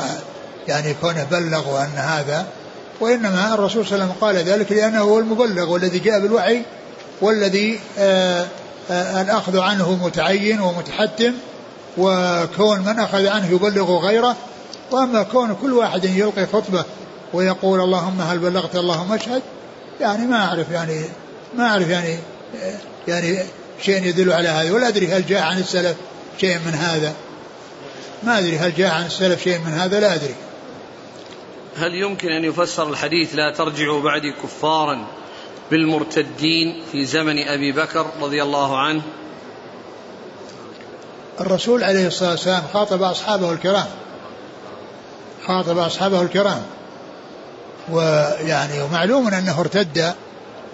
يعني كونه بلغ وأن هذا، وإنما الرسول صلى الله عليه وسلم قال ذلك لأنه هو المبلغ والذي جاء بالوحي، والذي آه آه الأخذ عنه متعين ومتحتم، وكون من أخذ عنه يبلغ غيره. وأما كون كل واحد يلقي خطبة ويقول اللهم هل بلغت اللهم اشهد، يعني ما أعرف يعني ما أعرف يعني يعني شيء يدل على هذا، ولا أدري هل جاء عن السلف شيء من هذا، ما أدري هل جاء عن السلف شيء من هذا لا أدري. هل يمكن أن يفسر الحديث لا ترجعوا بعدي كفارا بالمرتدين في زمن أبي بكر رضي الله عنه؟ الرسول عليه الصلاة والسلام خاطب أصحابه الكرام، خاطب أصحابه الكرام، ويعني ومعلوم أنه ارتد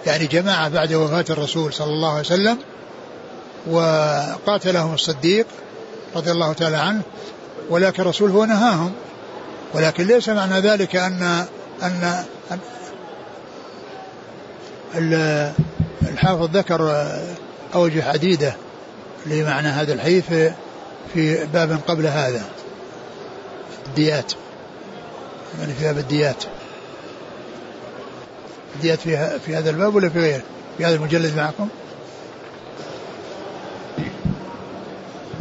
يعني جماعة بعد وفاة الرسول صلى الله عليه وسلم، وقاتلهم الصديق رضي الله تعالى عنه، ولكن الرسول هو نهاهم، ولكن ليس معنى ذلك أن أن, أن الحافظ ذكر أوجه عديدة لمعنى هذا الحديث في باب قبل هذا، الديات، يعني في باب الديات، الديات في هذا الباب ولا في غيره، في هذا المجلد معكم.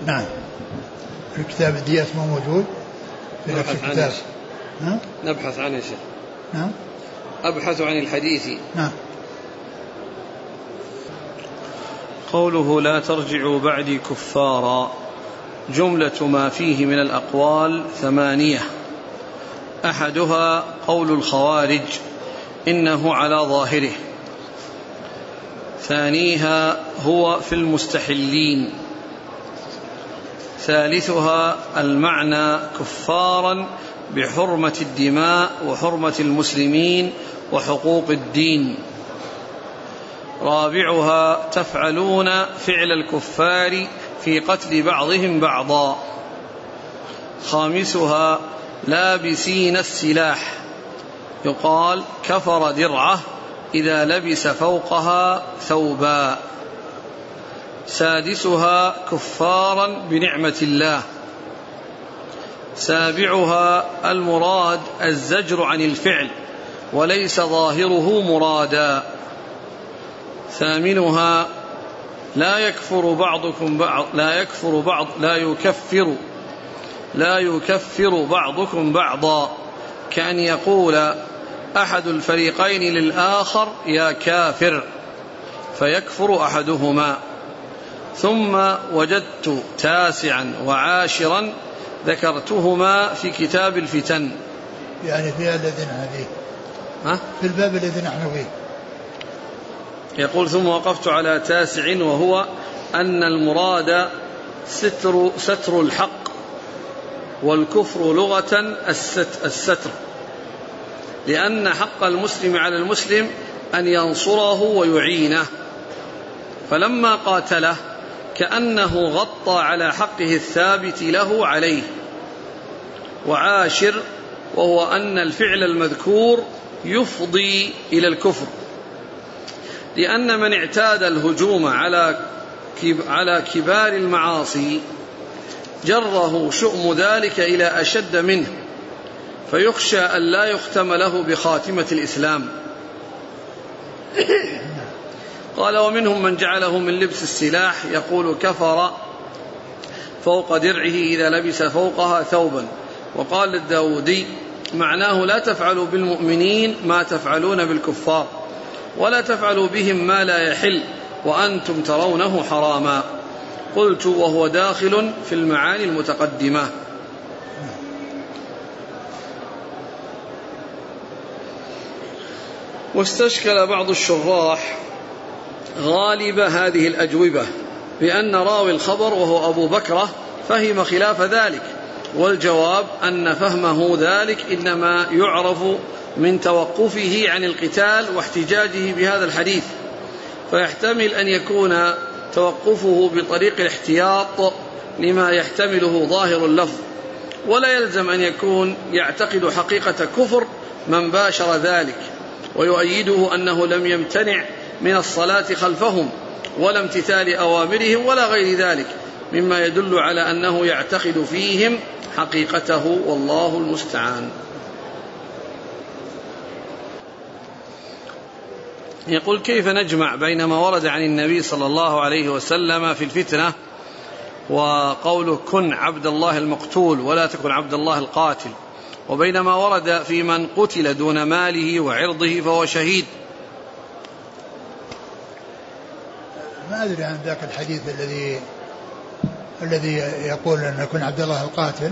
نعم، في كتاب الديات ما موجود، في نفس الكتاب نبحث عنه يا شيخ. نعم، أبحث عن الحديث. نعم. قوله لا ترجعوا بعدي كفارا، جملة ما فيه من الأقوال ثمانية، أحدها قول الخوارج إنه على ظاهره، ثانيها هو في المستحلين، ثالثها المعنى كفارا بحرمة الدماء وحرمة المسلمين وحقوق الدين. رابعها تفعلون فعل الكفار في قتل بعضهم بعضا. خامسها لابسين السلاح، يقال كفر درعه إذا لبس فوقها ثوبا. سادسها كفارا بنعمة الله. سابعها المراد الزجر عن الفعل وليس ظاهره مرادا. ثامنها لا يكفر بعضكم بعض لا يكفر بعض لا يكفر لا يكفر بعضكم بعضا، كأن يقول أحد الفريقين للآخر يا كافر فيكفر أحدهما. ثم وجدت تاسعا وعاشرا ذكرتهما في كتاب الفتن، يعني في الذي نحن فيه، في الباب الذي نحن فيه. يقول ثم وقفت على تاسع، وهو أن المراد ستر, ستر الحق، والكفر لغة الستر، لأن حق المسلم على المسلم أن ينصره ويعينه، فلما قاتله كأنه غطى على حقه الثابت له عليه. وعاشر، وهو أن الفعل المذكور يفضي إلى الكفر، لأن من اعتاد الهجوم على كبار المعاصي جره شؤم ذلك إلى أشد منه، فيخشى أن لا يختم له بخاتمة الإسلام. قال ومنهم من جعله من لبس السلاح، يقول كفر فوق درعه إذا لبس فوقها ثوبا. وقال الداودي معناه لا تفعلوا بالمؤمنين ما تفعلون بالكفار، ولا تفعلوا بهم ما لا يحل وأنتم ترونه حراما. قلت وهو داخل في المعاني المتقدمة. واستشكل بعض الشراح غالب هذه الأجوبة بأن راوي الخبر وهو أبو بكرة فهم خلاف ذلك، والجواب أن فهمه ذلك إنما يعرف من توقفه عن القتال واحتجاجه بهذا الحديث، فيحتمل أن يكون توقفه بطريق الاحتياط لما يحتمله ظاهر اللفظ، ولا يلزم أن يكون يعتقد حقيقة كفر من باشر ذلك. ويؤيده أنه لم يمتنع من الصلاة خلفهم ولا امتثال أوامرهم ولا غير ذلك، مما يدل على أنه يعتقد فيهم حقيقته، والله المستعان. يقول كيف نجمع بين ما ورد عن النبي صلى الله عليه وسلم في الفتنة وقوله كن عبد الله المقتول ولا تكن عبد الله القاتل، وبينما ورد في من قتل دون ماله وعرضه فهو شهيد؟ ما أدري عن ذاك الحديث الذي الذي يقول أن يكون عبد الله القاتل،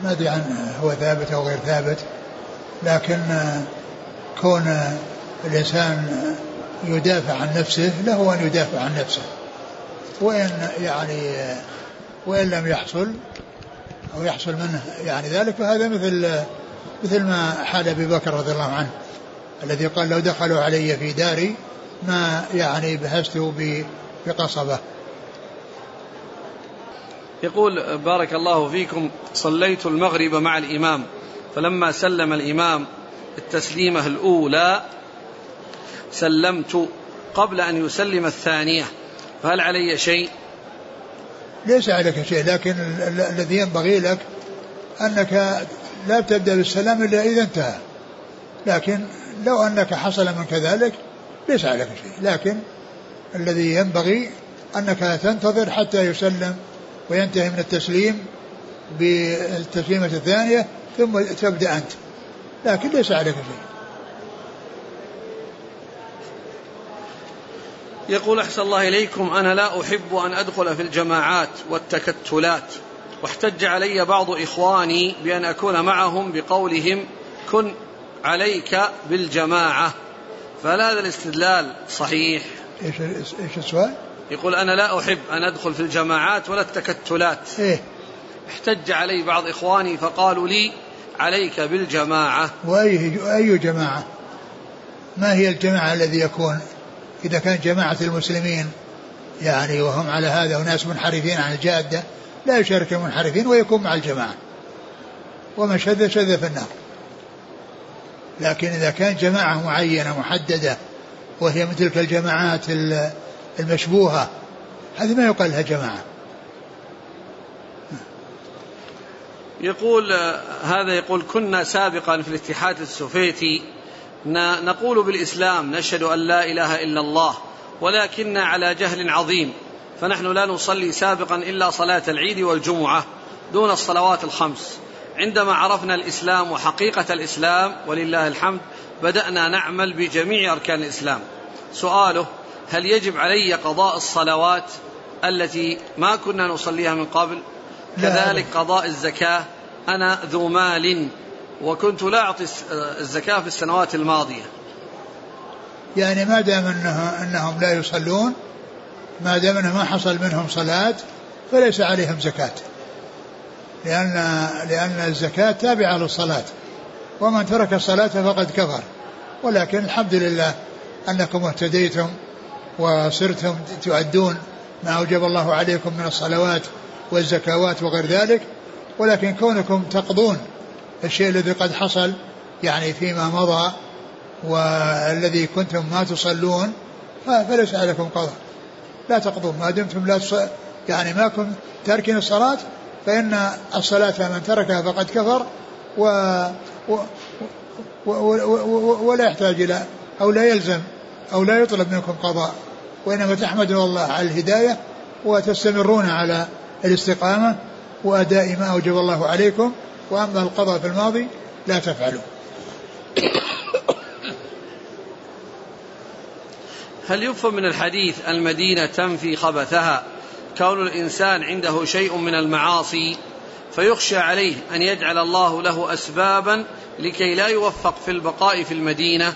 ما أدري عن هو ثابت أو غير ثابت، لكن كون الإنسان يدافع عن نفسه له أن يدافع عن نفسه، وإن يعني وإن لم يحصل أو يحصل منه يعني ذلك، فهذا مثل مثل ما حال أبي بكر رضي الله عنه الذي قال لو دخلوا علي في داري ما يعني بهسته بقصبة. يقول بارك الله فيكم، صليت المغرب مع الإمام، فلما سلم الإمام التسليمة الأولى سلمت قبل أن يسلم الثانية، فهل علي شيء؟ ليس عليك شيء، لكن الذي ينبغي لك أنك لا تبدأ بالسلام إلا إذا انتهى، لكن لو أنك حصل من كذلك ليس عليك شيء، لكن الذي ينبغي أنك تنتظر حتى يسلم وينتهي من التسليم بالتسليمة الثانية ثم تبدأ أنت، لكن ليس عليك شيء. يقول أحسن الله إليكم، أنا لا أحب أن أدخل في الجماعات والتكتلات، واحتج علي بعض إخواني بأن أكون معهم بقولهم كن عليك بالجماعة، فهل هذا الاستدلال صحيح؟ إيش السؤال؟ يقول أنا لا أحب أن أدخل في الجماعات ولا التكتلات. إيه؟ احتج علي بعض إخواني فقالوا لي عليك بالجماعة. وأي أي جماعة؟ ما هي الجماعة الذي يكون؟ إذا كان جماعة المسلمين يعني وهم على هذا وناس منحرفين عن الجادة لا يشارك المنحرفين ويكون مع الجماعة، ومن شذ شذ في النار. لكن إذا كان جماعة معينة محددة وهي من تلك الجماعات المشبوهة هذه ما يقال لها جماعة. يقول هذا يقول كنا سابقا في الاتحاد السوفيتي نقول بالإسلام نشهد أن لا إله إلا الله، ولكن على جهل عظيم، فنحن لا نصلي سابقا إلا صلاة العيد والجمعة دون الصلوات الخمس. عندما عرفنا الإسلام وحقيقة الإسلام ولله الحمد بدأنا نعمل بجميع أركان الإسلام. سؤاله هل يجب علي قضاء الصلوات التي ما كنا نصليها من قبل؟ كذلك قضاء الزكاة، أنا ذو مال وكنت لا أعطي الزكاة في السنوات الماضية. يعني ما دام إنه أنهم لا يصلون، ما دام أنه ما حصل منهم صلاة فليس عليهم زكاة، لأن, لأن الزكاة تابعة للصلاة، ومن ترك الصلاة فقد كفر. ولكن الحمد لله أنكم اهتديتم وصرتم تؤدون ما أوجب الله عليكم من الصلوات والزكوات وغير ذلك، ولكن كونكم تقضون الشيء الذي قد حصل يعني فيما مضى والذي كنتم ما تصلون فليس عليكم قضاء، لا تقضون ما دمتم لا تص... يعني ما كنتم تاركين الصلاة، فإن الصلاة من تركها فقد كفر و... و... و... و... ولا يحتاج إلى أو لا يلزم أو لا يطلب منكم قضاء، وإنما تحمدوا الله على الهداية وتستمرون على الاستقامة وأداء ما أوجب الله عليكم، وأما القضاء في الماضي لا تفعلوا. هل يفهم من الحديث المدينة تنفي خبثها كون الإنسان عنده شيء من المعاصي فيخشى عليه أن يجعل الله له أسبابا لكي لا يوفق في البقاء في المدينة؟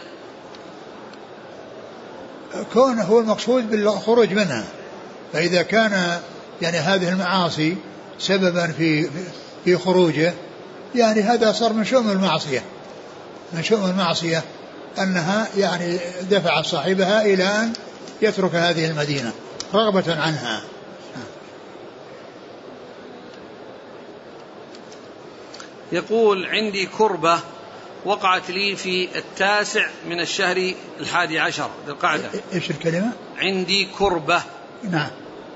كونه هو المقصود بالخروج منها، فإذا كان يعني هذه المعاصي سببا في في خروجه يعني هذا صار من شؤم المعصية، من شؤم المعصية أنها يعني دفع صاحبها إلى أن يترك هذه المدينة رغبة عنها. يقول عندي كربة وقعت لي في التاسع من الشهر الحادي عشر ذي القعدة. إيش الكلمة؟ عندي كربة. نعم.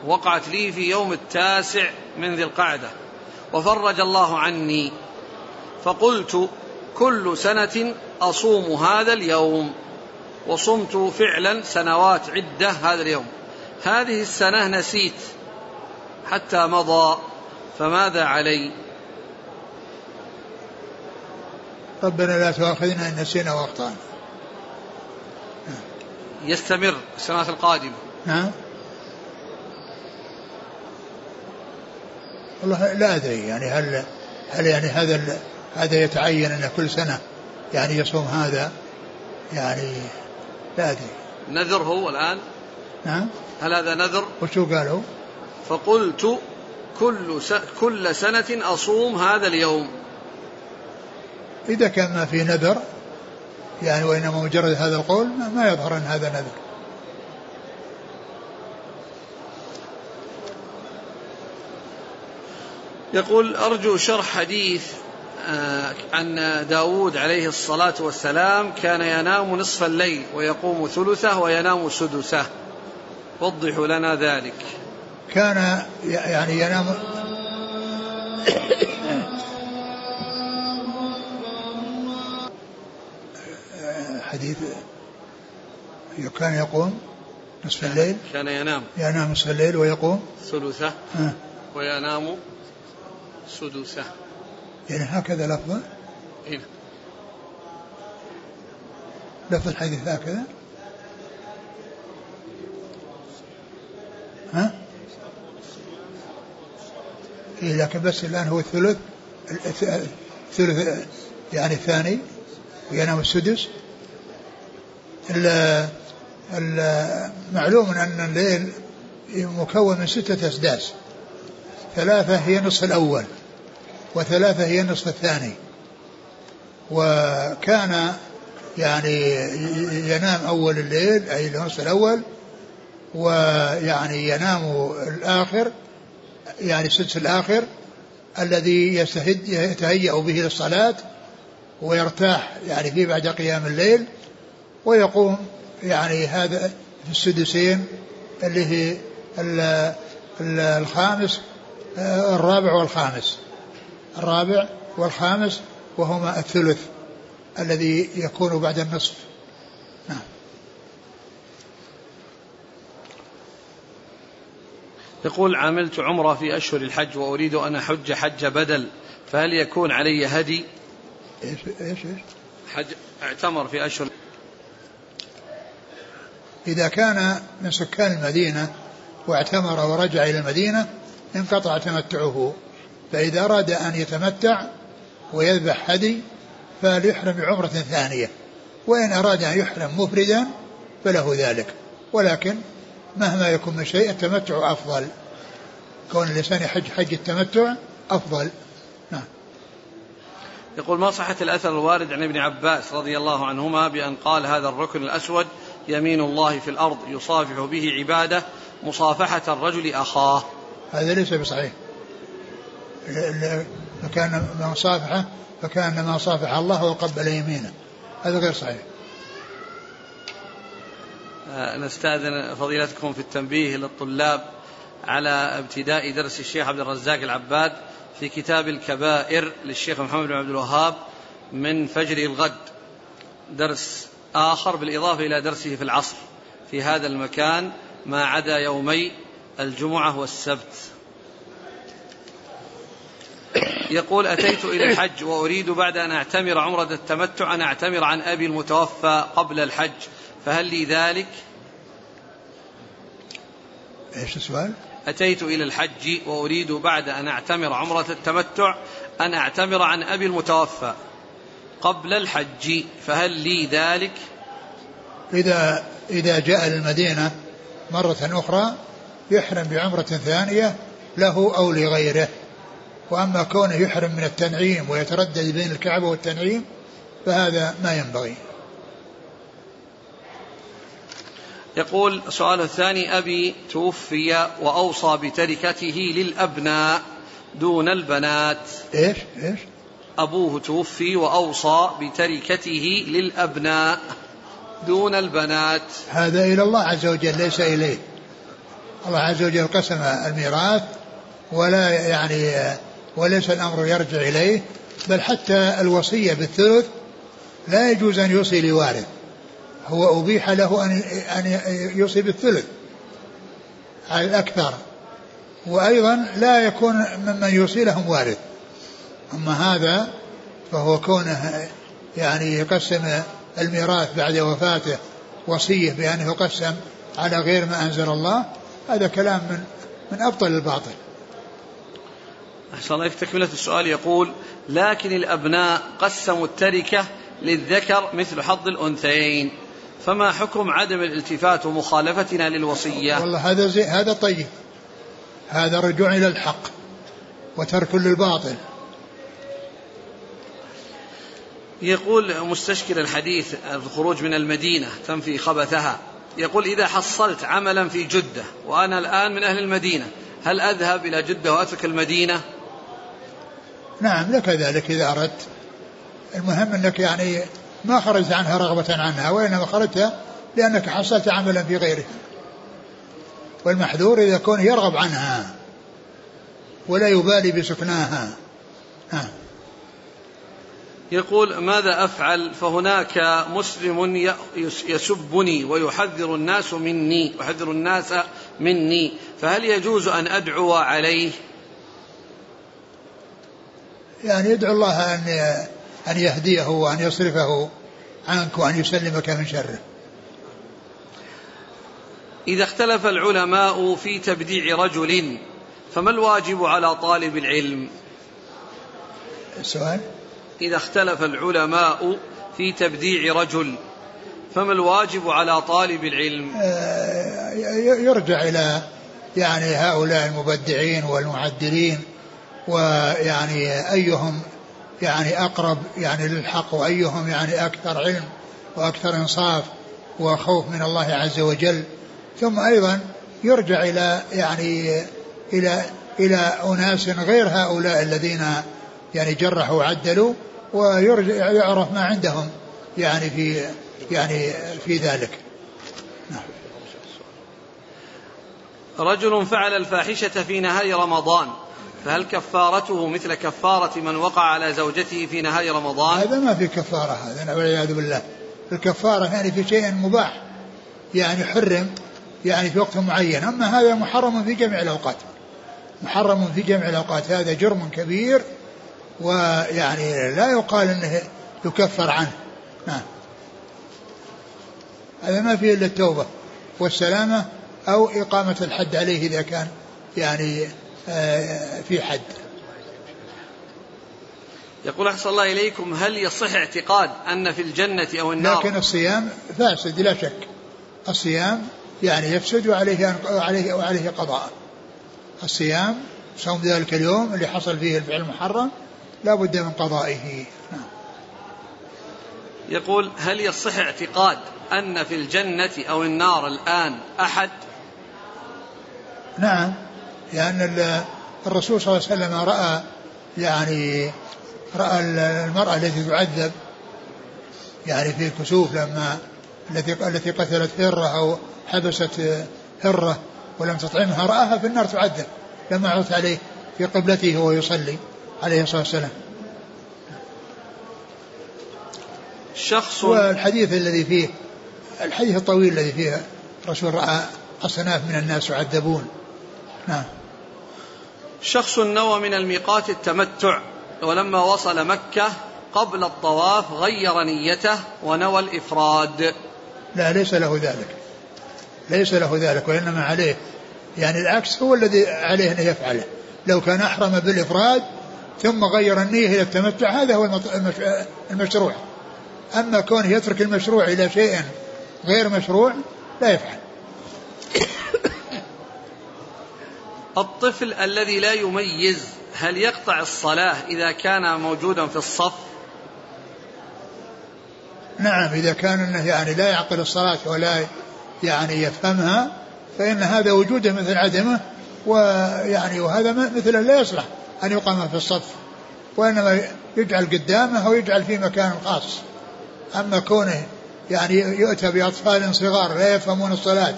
وقعت لي في يوم التاسع من ذي القعدة وفرج الله عني، فقلت كل سنة أصوم هذا اليوم، وصمت فعلا سنوات عدة هذا اليوم. هذه السنة نسيت حتى مضى، فماذا علي؟ ربنا لا تؤاخذنا إن نسينا وأخطأنا. يستمر السنة القادمة. نعم. والله لا أدري يعني هل هل يعني هذا هذا يتعين أن كل سنة يعني يصوم هذا، يعني لا أدري. نذر هو الآن. نعم. هل هذا نذر؟ وشو قالوا؟ فقلت كل س... كل سنة أصوم هذا اليوم. إذا كان ما في نذر يعني وإنما مجرد هذا القول ما يظهر أن هذا نذر. يقول أرجو شرح حديث أن داود عليه الصلاة والسلام كان ينام نصف الليل ويقوم ثلثه وينام سدسه، وضحوا لنا ذلك. كان يعني ينام حديث كان يقوم نصف الليل، كان ينام ينام نصف الليل ويقوم ثلثه وينام سدوسة، يعني هكذا لفظ إيه؟ لفظ الحديث هكذا. ها إيه، لكن بس الآن هو الثلث الثلث يعني الثاني وينام السدس. معلوم أن الليل مكون من ستة أسداس، ثلاثة هي نصف الأول وثلاثة هي النصف الثاني. وكان يعني ينام أول الليل أي النصف الأول، ويعني ينام الآخر يعني السدس الآخر الذي يتهيأ به للصلاة ويرتاح يعني فيه بعد قيام الليل، ويقوم يعني هذا في السدسين اللي هي الخامس الرابع والخامس الرابع والخامس وهما الثلث الذي يكون بعد النصف. نعم. يقول عملت عمرة في أشهر الحج وأريد أن أحج حج بدل، فهل يكون علي هدي؟ إيش إيش إيش؟ حج اعتمر في أشهر. إذا كان من سكان المدينة واعتمر ورجع إلى المدينة انقطع تمتعه، فإذا أراد أن يتمتع ويذبح هدي فليحرم بعمرة ثانية، وإن أراد أن يحرم مفردا فله ذلك، ولكن مهما يكون من شيء التمتع أفضل، كون الإنسان يحج حج التمتع أفضل. نعم. يقول ما صحة الأثر الوارد عن ابن عباس رضي الله عنهما بأن قال هذا الركن الأسود يمين الله في الأرض يصافح به عباده مصافحة الرجل أخاه؟ هذا ليس بصحيح. فكان من صافحه فكان ما صافح الله وقبل يمينه، هذا غير صحيح. نستأذن فضيلتكم في التنبيه للطلاب على ابتداء درس الشيخ عبد الرزاق العباد في كتاب الكبائر للشيخ محمد بن عبد الوهاب من فجر الغد، درس آخر بالإضافة إلى درسه في العصر في هذا المكان ما عدا يومي الجمعة والسبت. يقول أتيت إلى الحج وأريد بعد أن أعتمر عمرة التمتع أن أعتمر عن أبي المتوفى قبل الحج، فهل لي ذلك؟ إيش السؤال؟ أتيت إلى الحج وأريد بعد أن أعتمر عمرة التمتع أن أعتمر عن أبي المتوفى قبل الحج، فهل لي ذلك؟ إذا إذا جاء للمدينة مرة أخرى يحرم بعمرة ثانية له أو لغيره، وأما كونه يحرم من التنعيم ويتردد بين الكعبة والتنعيم فهذا ما ينبغي. يقول سؤال الثاني أبي توفي وأوصى بتركته للأبناء دون البنات. إيش إيش؟ أبوه توفي وأوصى بتركته للأبناء دون البنات. هذا إلى الله عز وجل ليس إليه، الله عز وجل قسم الميراث ولا يعني وليس الأمر يرجع إليه، بل حتى الوصية بالثلث لا يجوز أن يوصي لوارث، هو أبيح له أن يوصي بالثلث على الأكثر، وأيضا لا يكون ممن يوصي لهم وارث. أما هذا فهو كونه يعني يقسم الميراث بعد وفاته وصيه بأنه يقسم على غير ما أنزل الله، هذا كلام من, من أبطل الباطل. أحسن الله. تكملة السؤال يقول لكن الأبناء قسموا التركة للذكر مثل حظ الأنثيين، فما حكم عدم الالتفات ومخالفتنا للوصية؟ والله هذا زي هذا طيب، هذا رجوع إلى الحق وترك للباطل. يقول مستشكل الحديث الخروج من المدينة تنفي خبثها، يقول إذا حصلت عملا في جدة وأنا الآن من أهل المدينة هل أذهب إلى جدة وأترك المدينة؟ نعم لك ذلك إذا أردت، المهم أنك يعني ما خرجت عنها رغبة عنها، وإنما خرجتها لأنك حصلت عملا في غيرها، والمحذور إذا كان يرغب عنها ولا يبالي بسكناها. نعم. يقول ماذا أفعل فهناك مسلم يسبني ويحذر الناس مني ويحذر الناس مني، فهل يجوز أن أدعو عليه؟ يعني يدعو الله أن أن يهديه وأن يصرفه عنك وأن يسلمك من شره. إذا اختلف العلماء في تبديع رجل فما الواجب على طالب العلم؟ السؤال إذا اختلف العلماء في تبديع رجل فما الواجب على طالب العلم؟ يرجع إلى يعني هؤلاء المبدعين والمعدلين، ويعني أيهم يعني أقرب يعني للحق، وأيهم يعني أكثر علم وأكثر إنصاف وخوف من الله عز وجل. ثم أيضا يرجع إلى يعني إلى إلى أناس غير هؤلاء الذين يعني جرحوا وعدلوا، ويرجع يعرف ما عندهم يعني في يعني في ذلك. رجل فعل الفاحشة في نهار رمضان، فهل كفارته مثل كفارة من وقع على زوجته في نهار رمضان؟ هذا ما في كفارة، هذا والعياذ بالله. الكفارة يعني في شيء مباح يعني حرم يعني في وقت معين، أما هذا محرم في جميع الأوقات، محرم في جميع الأوقات. هذا جرم كبير، ويعني لا يقال أنه يكفر عنه. نعم، هذا ما فيه إلا التوبة والسلامة أو إقامة الحد عليه إذا كان يعني في حد. يقول أحسن الله إليكم، هل يصح اعتقاد أن في الجنة أو النار؟ لكن الصيام فاسد لا شك، الصيام يعني يفسد وعليه, وعليه, وعليه قضاء. الصيام صوم ذلك اليوم اللي حصل فيه الفعل المحرم لا بد من قضائه. نعم. يقول هل يصح اعتقاد أن في الجنة أو النار الآن أحد؟ نعم، لأن الرسول صلى الله عليه وسلم رأى يعني رأى المرأة التي تعذب يعني في الكسوف، لما التي قتلت هرة أو حبست هرة ولم تطعمها، رأها في النار تعذب لما عرضت عليه في قبلته وهو يصلي عليه الصلاة والسلام. شخص، والحديث الذي فيه الحديث الطويل الذي فيه الرسول رأى أصناف من الناس يعذبون. نعم. شخص نوى من الميقات التمتع، ولما وصل مكة قبل الطواف غير نيته ونوى الإفراد. لا، ليس له ذلك، ليس له ذلك، وإنما عليه يعني العكس هو الذي عليه أن يفعله. لو كان أحرم بالإفراد ثم غير النية إلى التمتع هذا هو المشروع، أما كونه يترك المشروع إلى شيء غير مشروع لا يفعل. الطفل الذي لا يميز هل يقطع الصلاة إذا كان موجودا في الصف؟ نعم، إذا كان يعني لا يعقل الصلاة ولا يعني يفهمها فإن هذا وجوده مثل عدمه، ويعني وهذا مثلا لا يصلح أن يقام في الصف، وإنما يجعل قدامه ويجعل في مكان خاص. أما كونه يعني يؤتى بأطفال صغار لا يفهمون الصلاة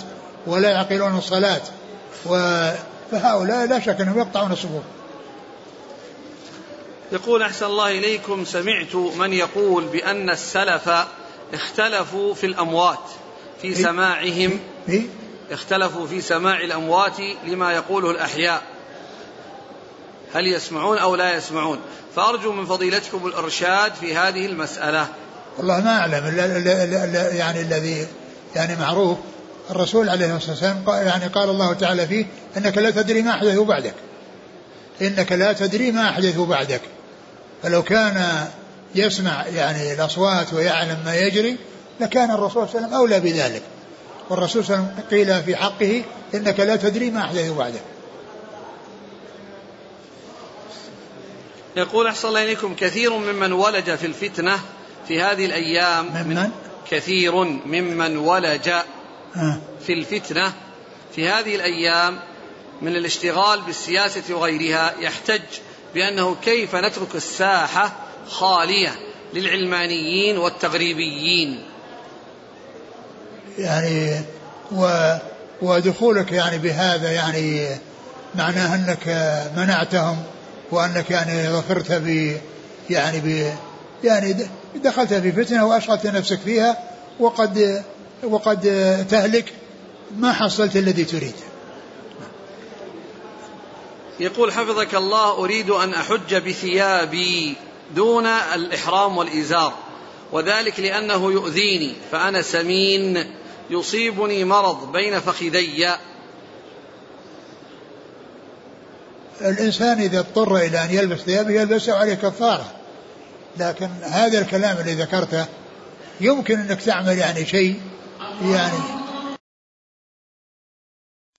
ولا يعقلون الصلاة و فهؤلاء لا شك أنهم يقطعون الصفوف. يقول أحسن الله إليكم، سمعت من يقول بأن السلف اختلفوا في الأموات في سماعهم، اختلفوا في سماع الأموات لما يقوله الأحياء، هل يسمعون أو لا يسمعون؟ فأرجو من فضيلتكم الإرشاد في هذه المسألة. والله ما أعلم، لا لا لا يعني الذي يعني معروف الرسول عليه الصلاة والسلام يعني قال الله تعالى فيه إنك لا تدري ما أحدث بعدك، إنك لا تدري ما أحدث بعدك. فلو كان يسمع يعني الأصوات ويعلم ما يجري لكان الرسول صلى الله عليه وسلم أولى بذلك، والرسول صلى الله عليه وسلم قيل في حقه إنك لا تدري ما أحدث بعدك. يقول أحسن الله إليكم، كثير ممن ولج في الفتنة في هذه الأيام ممن؟ كثير ممن ولج في الفتنة في هذه الأيام من الاشتغال بالسياسة وغيرها، يحتج بأنه كيف نترك الساحة خالية للعلمانيين والتغريبيين. يعني و ودخولك يعني بهذا يعني معناه أنك منعتهم، وأنك يعني غفرت ب يعني ب يعني دخلت في فتنة وأشغلت نفسك فيها، وقد وقد تهلك ما حصلت الذي تريد. يقول حفظك الله، أريد أن أحج بثيابي دون الإحرام والإزار، وذلك لأنه يؤذيني، فأنا سمين يصيبني مرض بين فخذي. الإنسان إذا اضطر إلى أن يلبس ثيابه يلبسه عليه كفارة، لكن هذا الكلام الذي ذكرته يمكن أنك تعمل يعني شيء يعني